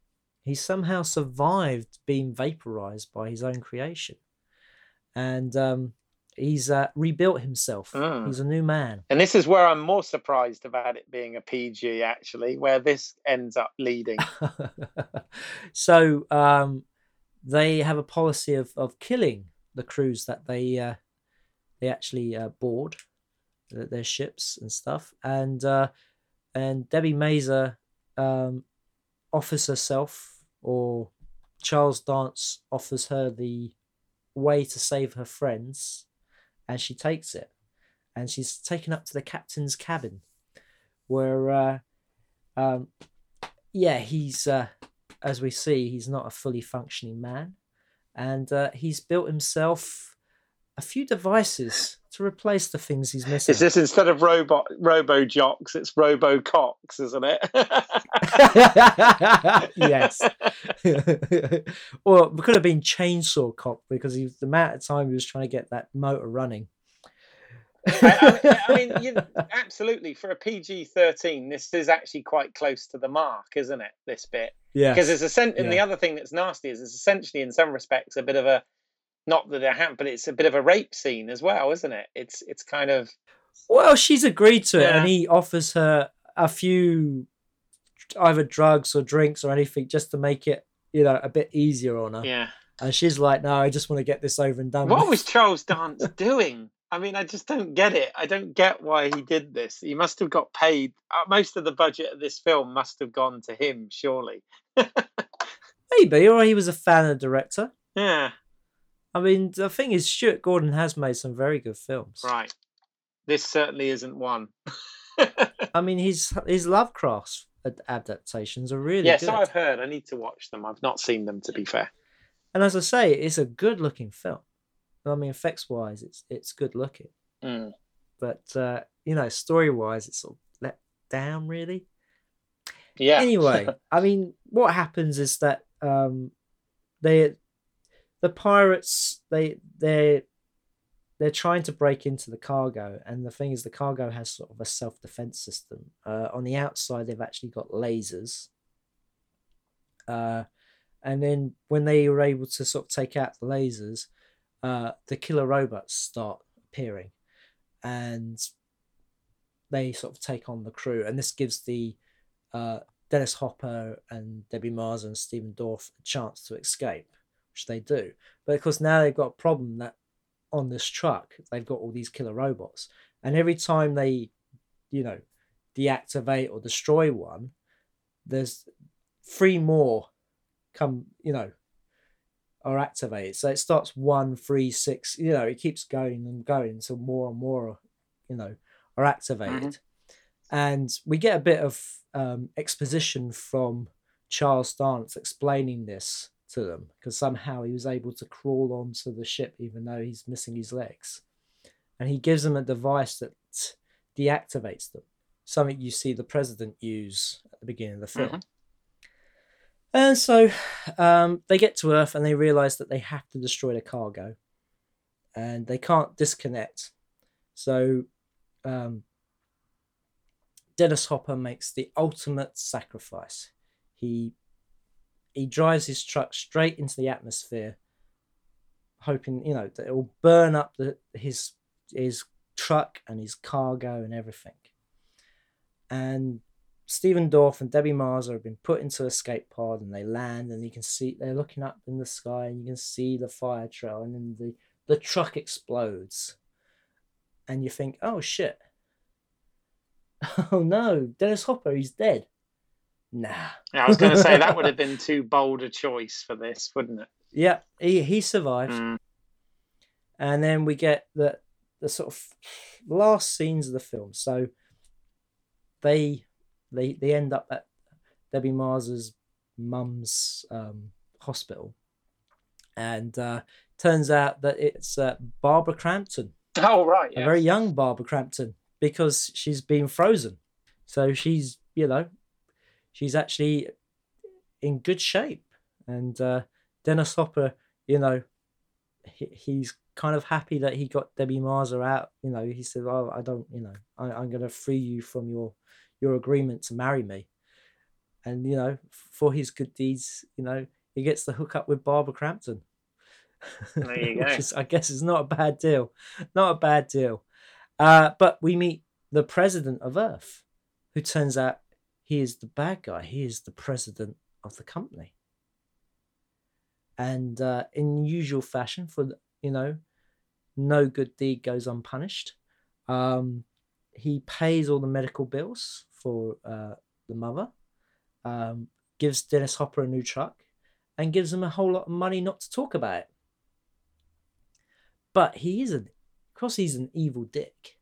He somehow survived being vaporized by his own creation, and he's rebuilt himself. He's a new man. And this is where I'm more surprised about it being a PG, actually, where this ends up leading. So they have a policy of killing the crews that they actually board their ships and stuff, and Debbie Mazar offers herself, or Charles Dance offers her the way to save her friends, and she takes it, and she's taken up to the captain's cabin, where he's as we see, he's not a fully functioning man, and he's built himself a few devices to replace the things he's missing. Is this instead of RoboJocks, it's RoboCocks, isn't it? Yes. Or it could have been Chainsaw Cock, because the amount of time he was trying to get that motor running. I mean, absolutely, for a PG-13, this is actually quite close to the mark, isn't it? This bit. Yeah. Because it's the other thing that's nasty is it's essentially, in some respects, a bit of a not that it happened, but it's a bit of a rape scene as well, isn't it? It's kind of... Well, she's agreed to it, and he offers her a few either drugs or drinks or anything just to make it, you know, a bit easier on her. Yeah. And she's like, no, I just want to get this over and done with. What was Charles Dance doing? I mean, I just don't get it. I don't get why he did this. He must have got paid. Most of the budget of this film must have gone to him, surely. Maybe, or he was a fan of the director. Yeah. I mean, the thing is, Stuart Gordon has made some very good films. Right. This certainly isn't one. I mean, his Lovecraft adaptations are really good. Yes, I've heard. I need to watch them. I've not seen them, to be fair. And as I say, it's a good-looking film. I mean, effects-wise, it's good-looking. Mm. But, you know, story-wise, it's sort of let down, really. Yeah. Anyway, I mean, what happens is that the pirates, they're trying to break into the cargo. And the thing is, the cargo has sort of a self-defense system. On the outside, they've actually got lasers. And then when they were able to sort of take out the lasers... the killer robots start appearing and they sort of take on the crew. And this gives the Dennis Hopper and Debbie Mazar and Stephen Dorff a chance to escape, which they do. But of course, now they've got a problem that on this truck, they've got all these killer robots. And every time they, you know, deactivate or destroy one, there's three more come, you know, are activated. So it starts 1, 3, 6, you know, it keeps going and going until more and more, you know, are activated. Mm-hmm. And we get a bit of exposition from Charles Dance explaining this to them, because somehow he was able to crawl onto the ship even though he's missing his legs. And he gives them a device that deactivates them, something you see the president use at the beginning of the film. Mm-hmm. And so they get to Earth and they realise that they have to destroy the cargo and they can't disconnect. So Dennis Hopper makes the ultimate sacrifice. He drives his truck straight into the atmosphere, hoping, you know, that it will burn up his truck and his cargo and everything. And Stephen Dorff and Debbie Mazar have been put into escape pod and they land, and you can see they're looking up in the sky and you can see the fire trail, and then the truck explodes. And you think, oh shit. Oh no, Dennis Hopper, he's dead. Nah. Yeah, I was going to say that would have been too bold a choice for this, wouldn't it? Yeah, he survived. Mm. And then we get the sort of last scenes of the film. So They end up at Debbie Mazar's mum's hospital, and turns out that it's Barbara Crampton. Oh right, yes. A very young Barbara Crampton, because she's been frozen, so she's, you know, she's actually in good shape. And Dennis Hopper, you know, he's kind of happy that he got Debbie Mazar out. You know, he said, "Oh, I don't, you know, I'm going to free you from your agreement to marry me." And, you know, for his good deeds, you know, he gets the hook up with Barbara Crampton. There you go. I guess it's not a bad deal. Not a bad deal. But we meet the president of Earth, who turns out he is the bad guy. He is the president of the company. And in usual fashion, for, you know, no good deed goes unpunished. He pays all the medical bills for the mother, gives Dennis Hopper a new truck, and gives him a whole lot of money not to talk about it. But he's an evil dick.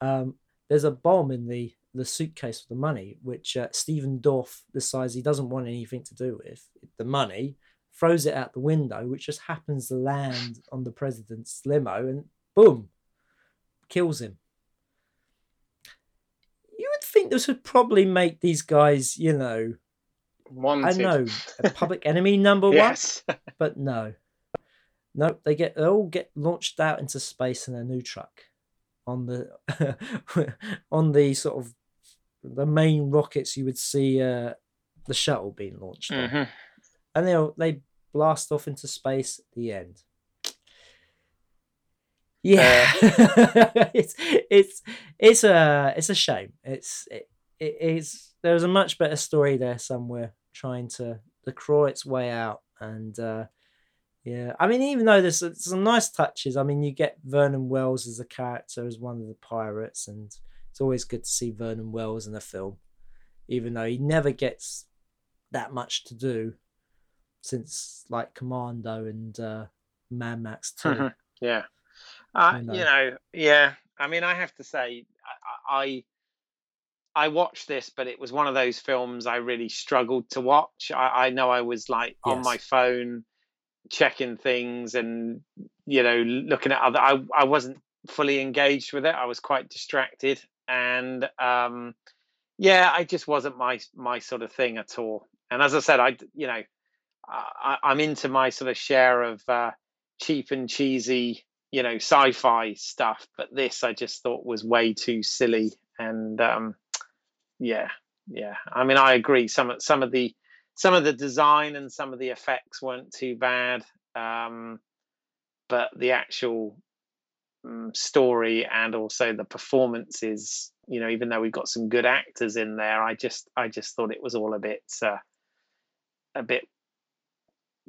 There's a bomb in the suitcase with the money, which Stephen Dorff decides he doesn't want anything to do with the money, throws it out the window, which just happens to land on the president's limo, and boom, kills him. You would think this would probably make these guys, you know, wanted. I know, a public enemy number yes. one, but no. Nope, they all get launched out into space in a new truck on the on the sort of the main rockets you would see the shuttle being launched on. Mm-hmm. And they blast off into space at the end. Yeah, it's a shame. It is. There's a much better story there somewhere trying to claw its way out, and yeah. I mean, even though there's some nice touches. I mean, you get Vernon Wells as a character as one of the pirates, and it's always good to see Vernon Wells in a film, even though he never gets that much to do since like Commando and Mad Max 2. Mm-hmm. Yeah. Yeah. I mean, I have to say, I watched this, but it was one of those films I really struggled to watch. I know I was like on my phone checking things and, you know, looking at other. I wasn't fully engaged with it. I was quite distracted, and I just wasn't my sort of thing at all. And as I said, I'm into my sort of share of cheap and cheesy, you know, sci-fi stuff, but this I just thought was way too silly. And I mean, I agree. Some of the design and some of the effects weren't too bad, but the actual story and also the performances, you know, even though we've got some good actors in there, I just thought it was all a bit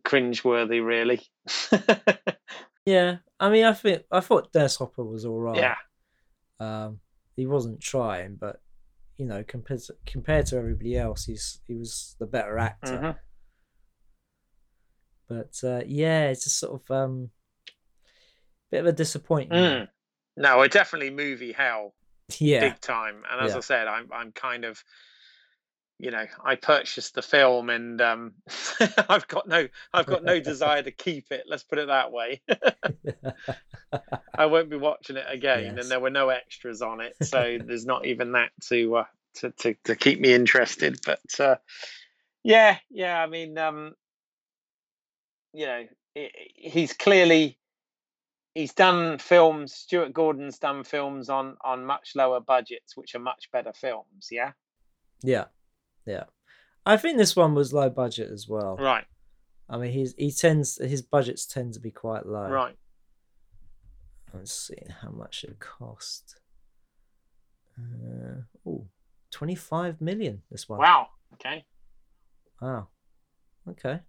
cringeworthy, really. Yeah, I mean, I thought Dennis Hopper was all right. Yeah, he wasn't trying, but you know, compared to everybody else, he was the better actor. Mm-hmm. But it's just sort of bit of a disappointment. Mm. No, I definitely movie hell. Yeah, big time. And as I said, I'm kind of, you know, I purchased the film and I've got no desire to keep it. Let's put it that way. I won't be watching it again, and there were no extras on it, so there's not even that to keep me interested. But I mean, you know, he's done films. Stuart Gordon's done films on much lower budgets, which are much better films. Yeah. Yeah. Yeah, I think this one was low budget as well. Right. I mean, his budgets tend to be quite low. Right. I'm seeing how much it cost. $25 million. This one. Wow. Okay. Wow. Okay.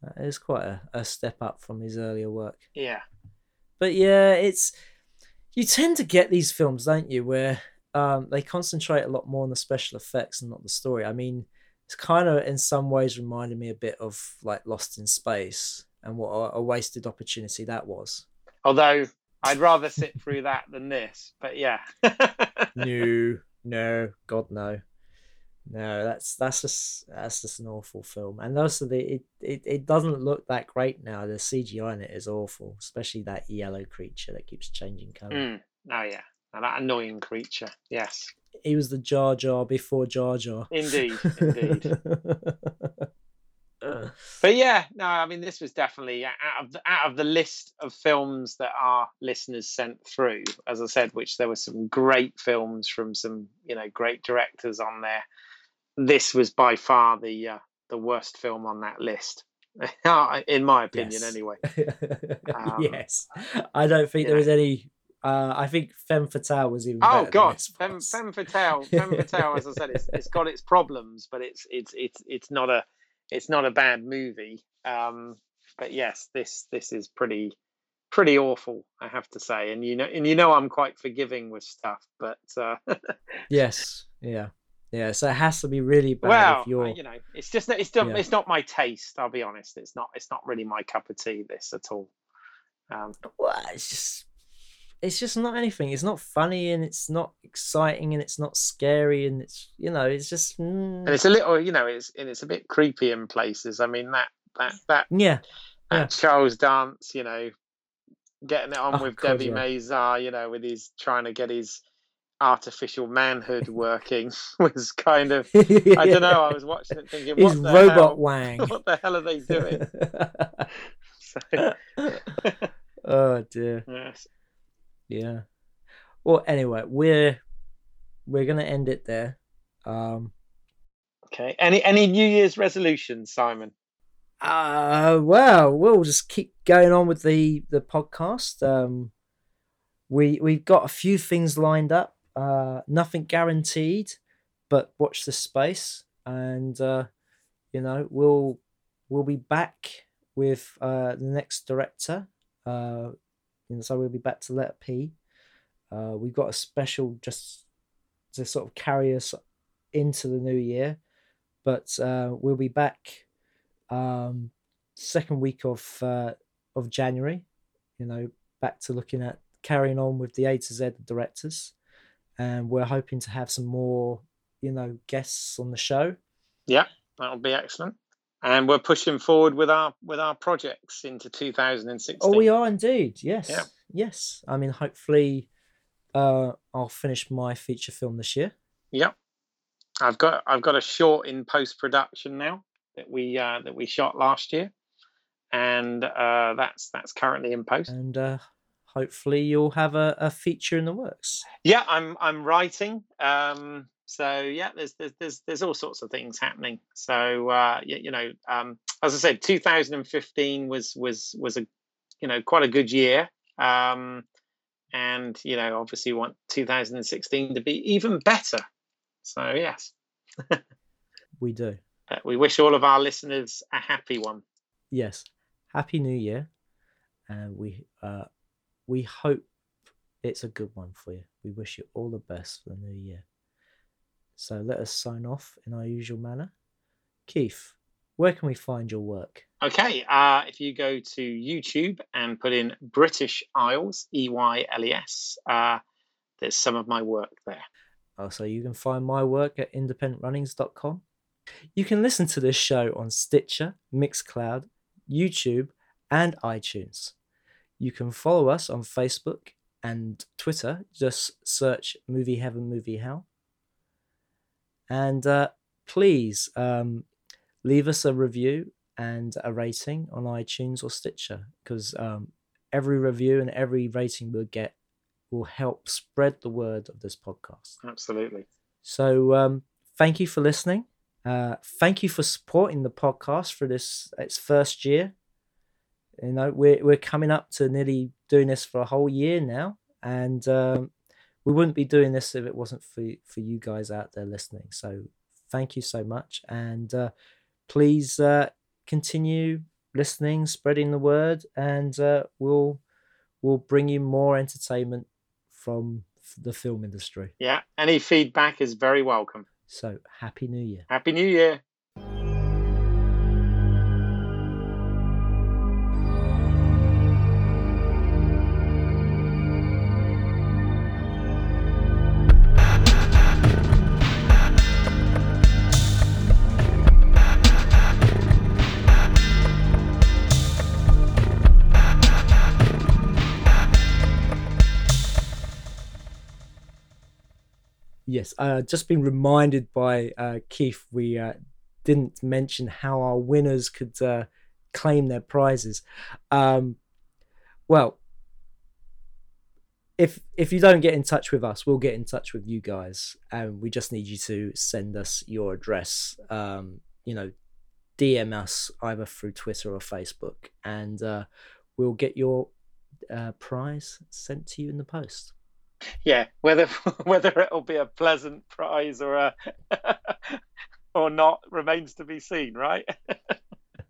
That is quite a step up from his earlier work. Yeah. But yeah, you tend to get these films, don't you, where they concentrate a lot more on the special effects and not the story. I mean, it's kind of in some ways reminded me a bit of like Lost in Space, and what a wasted opportunity that was. Although I'd rather sit through that than this, but yeah. No, God, no. That's just an awful film. And also it doesn't look that great now. The CGI in it is awful, especially that yellow creature that keeps changing colour. Mm. Oh yeah. And that annoying creature, yes. He was the Jar Jar before Jar Jar. Indeed. But yeah, no, I mean, this was definitely out of the list of films that our listeners sent through, as I said, which there were some great films from some, you know, great directors on there. This was by far the worst film on that list. In my opinion, anyway. Yes. I don't think there was any... I think Femme Fatale was even better. Oh God, Femme Fatale. As I said, it's got its problems, but it's not a bad movie. But yes, this is pretty awful, I have to say. And you know, I'm quite forgiving with stuff, but yes, yeah. So it has to be really bad. Well, if you're... you know, it's not my taste. I'll be honest. It's not really my cup of tea, this, at all. It's just not anything. It's not funny, and it's not exciting, and it's not scary, and it's, you know, it's just. And it's a little, you know, it's a bit creepy in places. I mean, that Charles Dance, you know, getting it on with Debbie Mazar, you know, with his trying to get his artificial manhood working was kind of. Yeah. I don't know. I was watching it thinking, his robot wang. What the hell are they doing? Oh dear. Yes. Yeah. Well, anyway, we're gonna end it there. Okay. Any New Year's resolutions, Simon? Well, we'll just keep going on with the podcast. We've got a few things lined up. Nothing guaranteed, but watch the space, and we'll be back with the next director. And so we'll be back to Letter P. We've got a special just to sort of carry us into the new year, but we'll be back second week of January. Back to looking at carrying on with the A to Z directors, and we're hoping to have some more guests on the show. Yeah, that'll be excellent. And we're pushing forward with our projects into 2016. Oh, we are indeed. Yes. Yeah. Yes. I mean, hopefully, I'll finish my feature film this year. Yeah. I've got a short in post production now that we shot last year, and that's currently in post. And hopefully, you'll have a feature in the works. Yeah, I'm writing. So yeah, there's all sorts of things happening. So as I said, 2015 was a quite a good year, and obviously want 2016 to be even better. So yes, we do. We wish all of our listeners a happy one. Yes, happy New Year, and we hope it's a good one for you. We wish you all the best for the new year. So let us sign off in our usual manner. Keith, where can we find your work? Okay, if you go to YouTube and put in British Isles, EYLES, there's some of my work there. Also, you can find my work at independentrunnings.com. You can listen to this show on Stitcher, Mixcloud, YouTube, and iTunes. You can follow us on Facebook and Twitter. Just search Movie Heaven, Movie Hell. And please leave us a review and a rating on iTunes or Stitcher, because every review and every rating we'll get will help spread the word of this podcast. Absolutely. So thank you for listening. Thank you for supporting the podcast for its first year. We're coming up to nearly doing this for a whole year now, and we wouldn't be doing this if it wasn't for you guys out there listening. So thank you so much. And please continue listening, spreading the word, and we'll bring you more entertainment from the film industry. Yeah, any feedback is very welcome. So happy New Year. Happy New Year. Yes, just been reminded by Keith, we didn't mention how our winners could claim their prizes. Well, if you don't get in touch with us, we'll get in touch with you guys, and we just need you to send us your address. DM us either through Twitter or Facebook, and we'll get your prize sent to you in the post. Yeah, whether it'll be a pleasant prize or or not remains to be seen, right?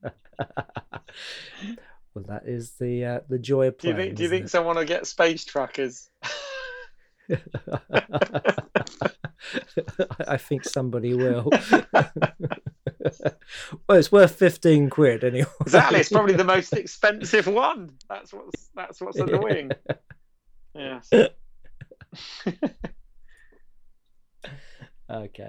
Well, that is the joy of playing. Do you think someone will get Space Truckers? I think somebody will. Well, it's worth 15 quid anyway. Exactly, it's probably the most expensive one. That's what's annoying. Yeah. Okay.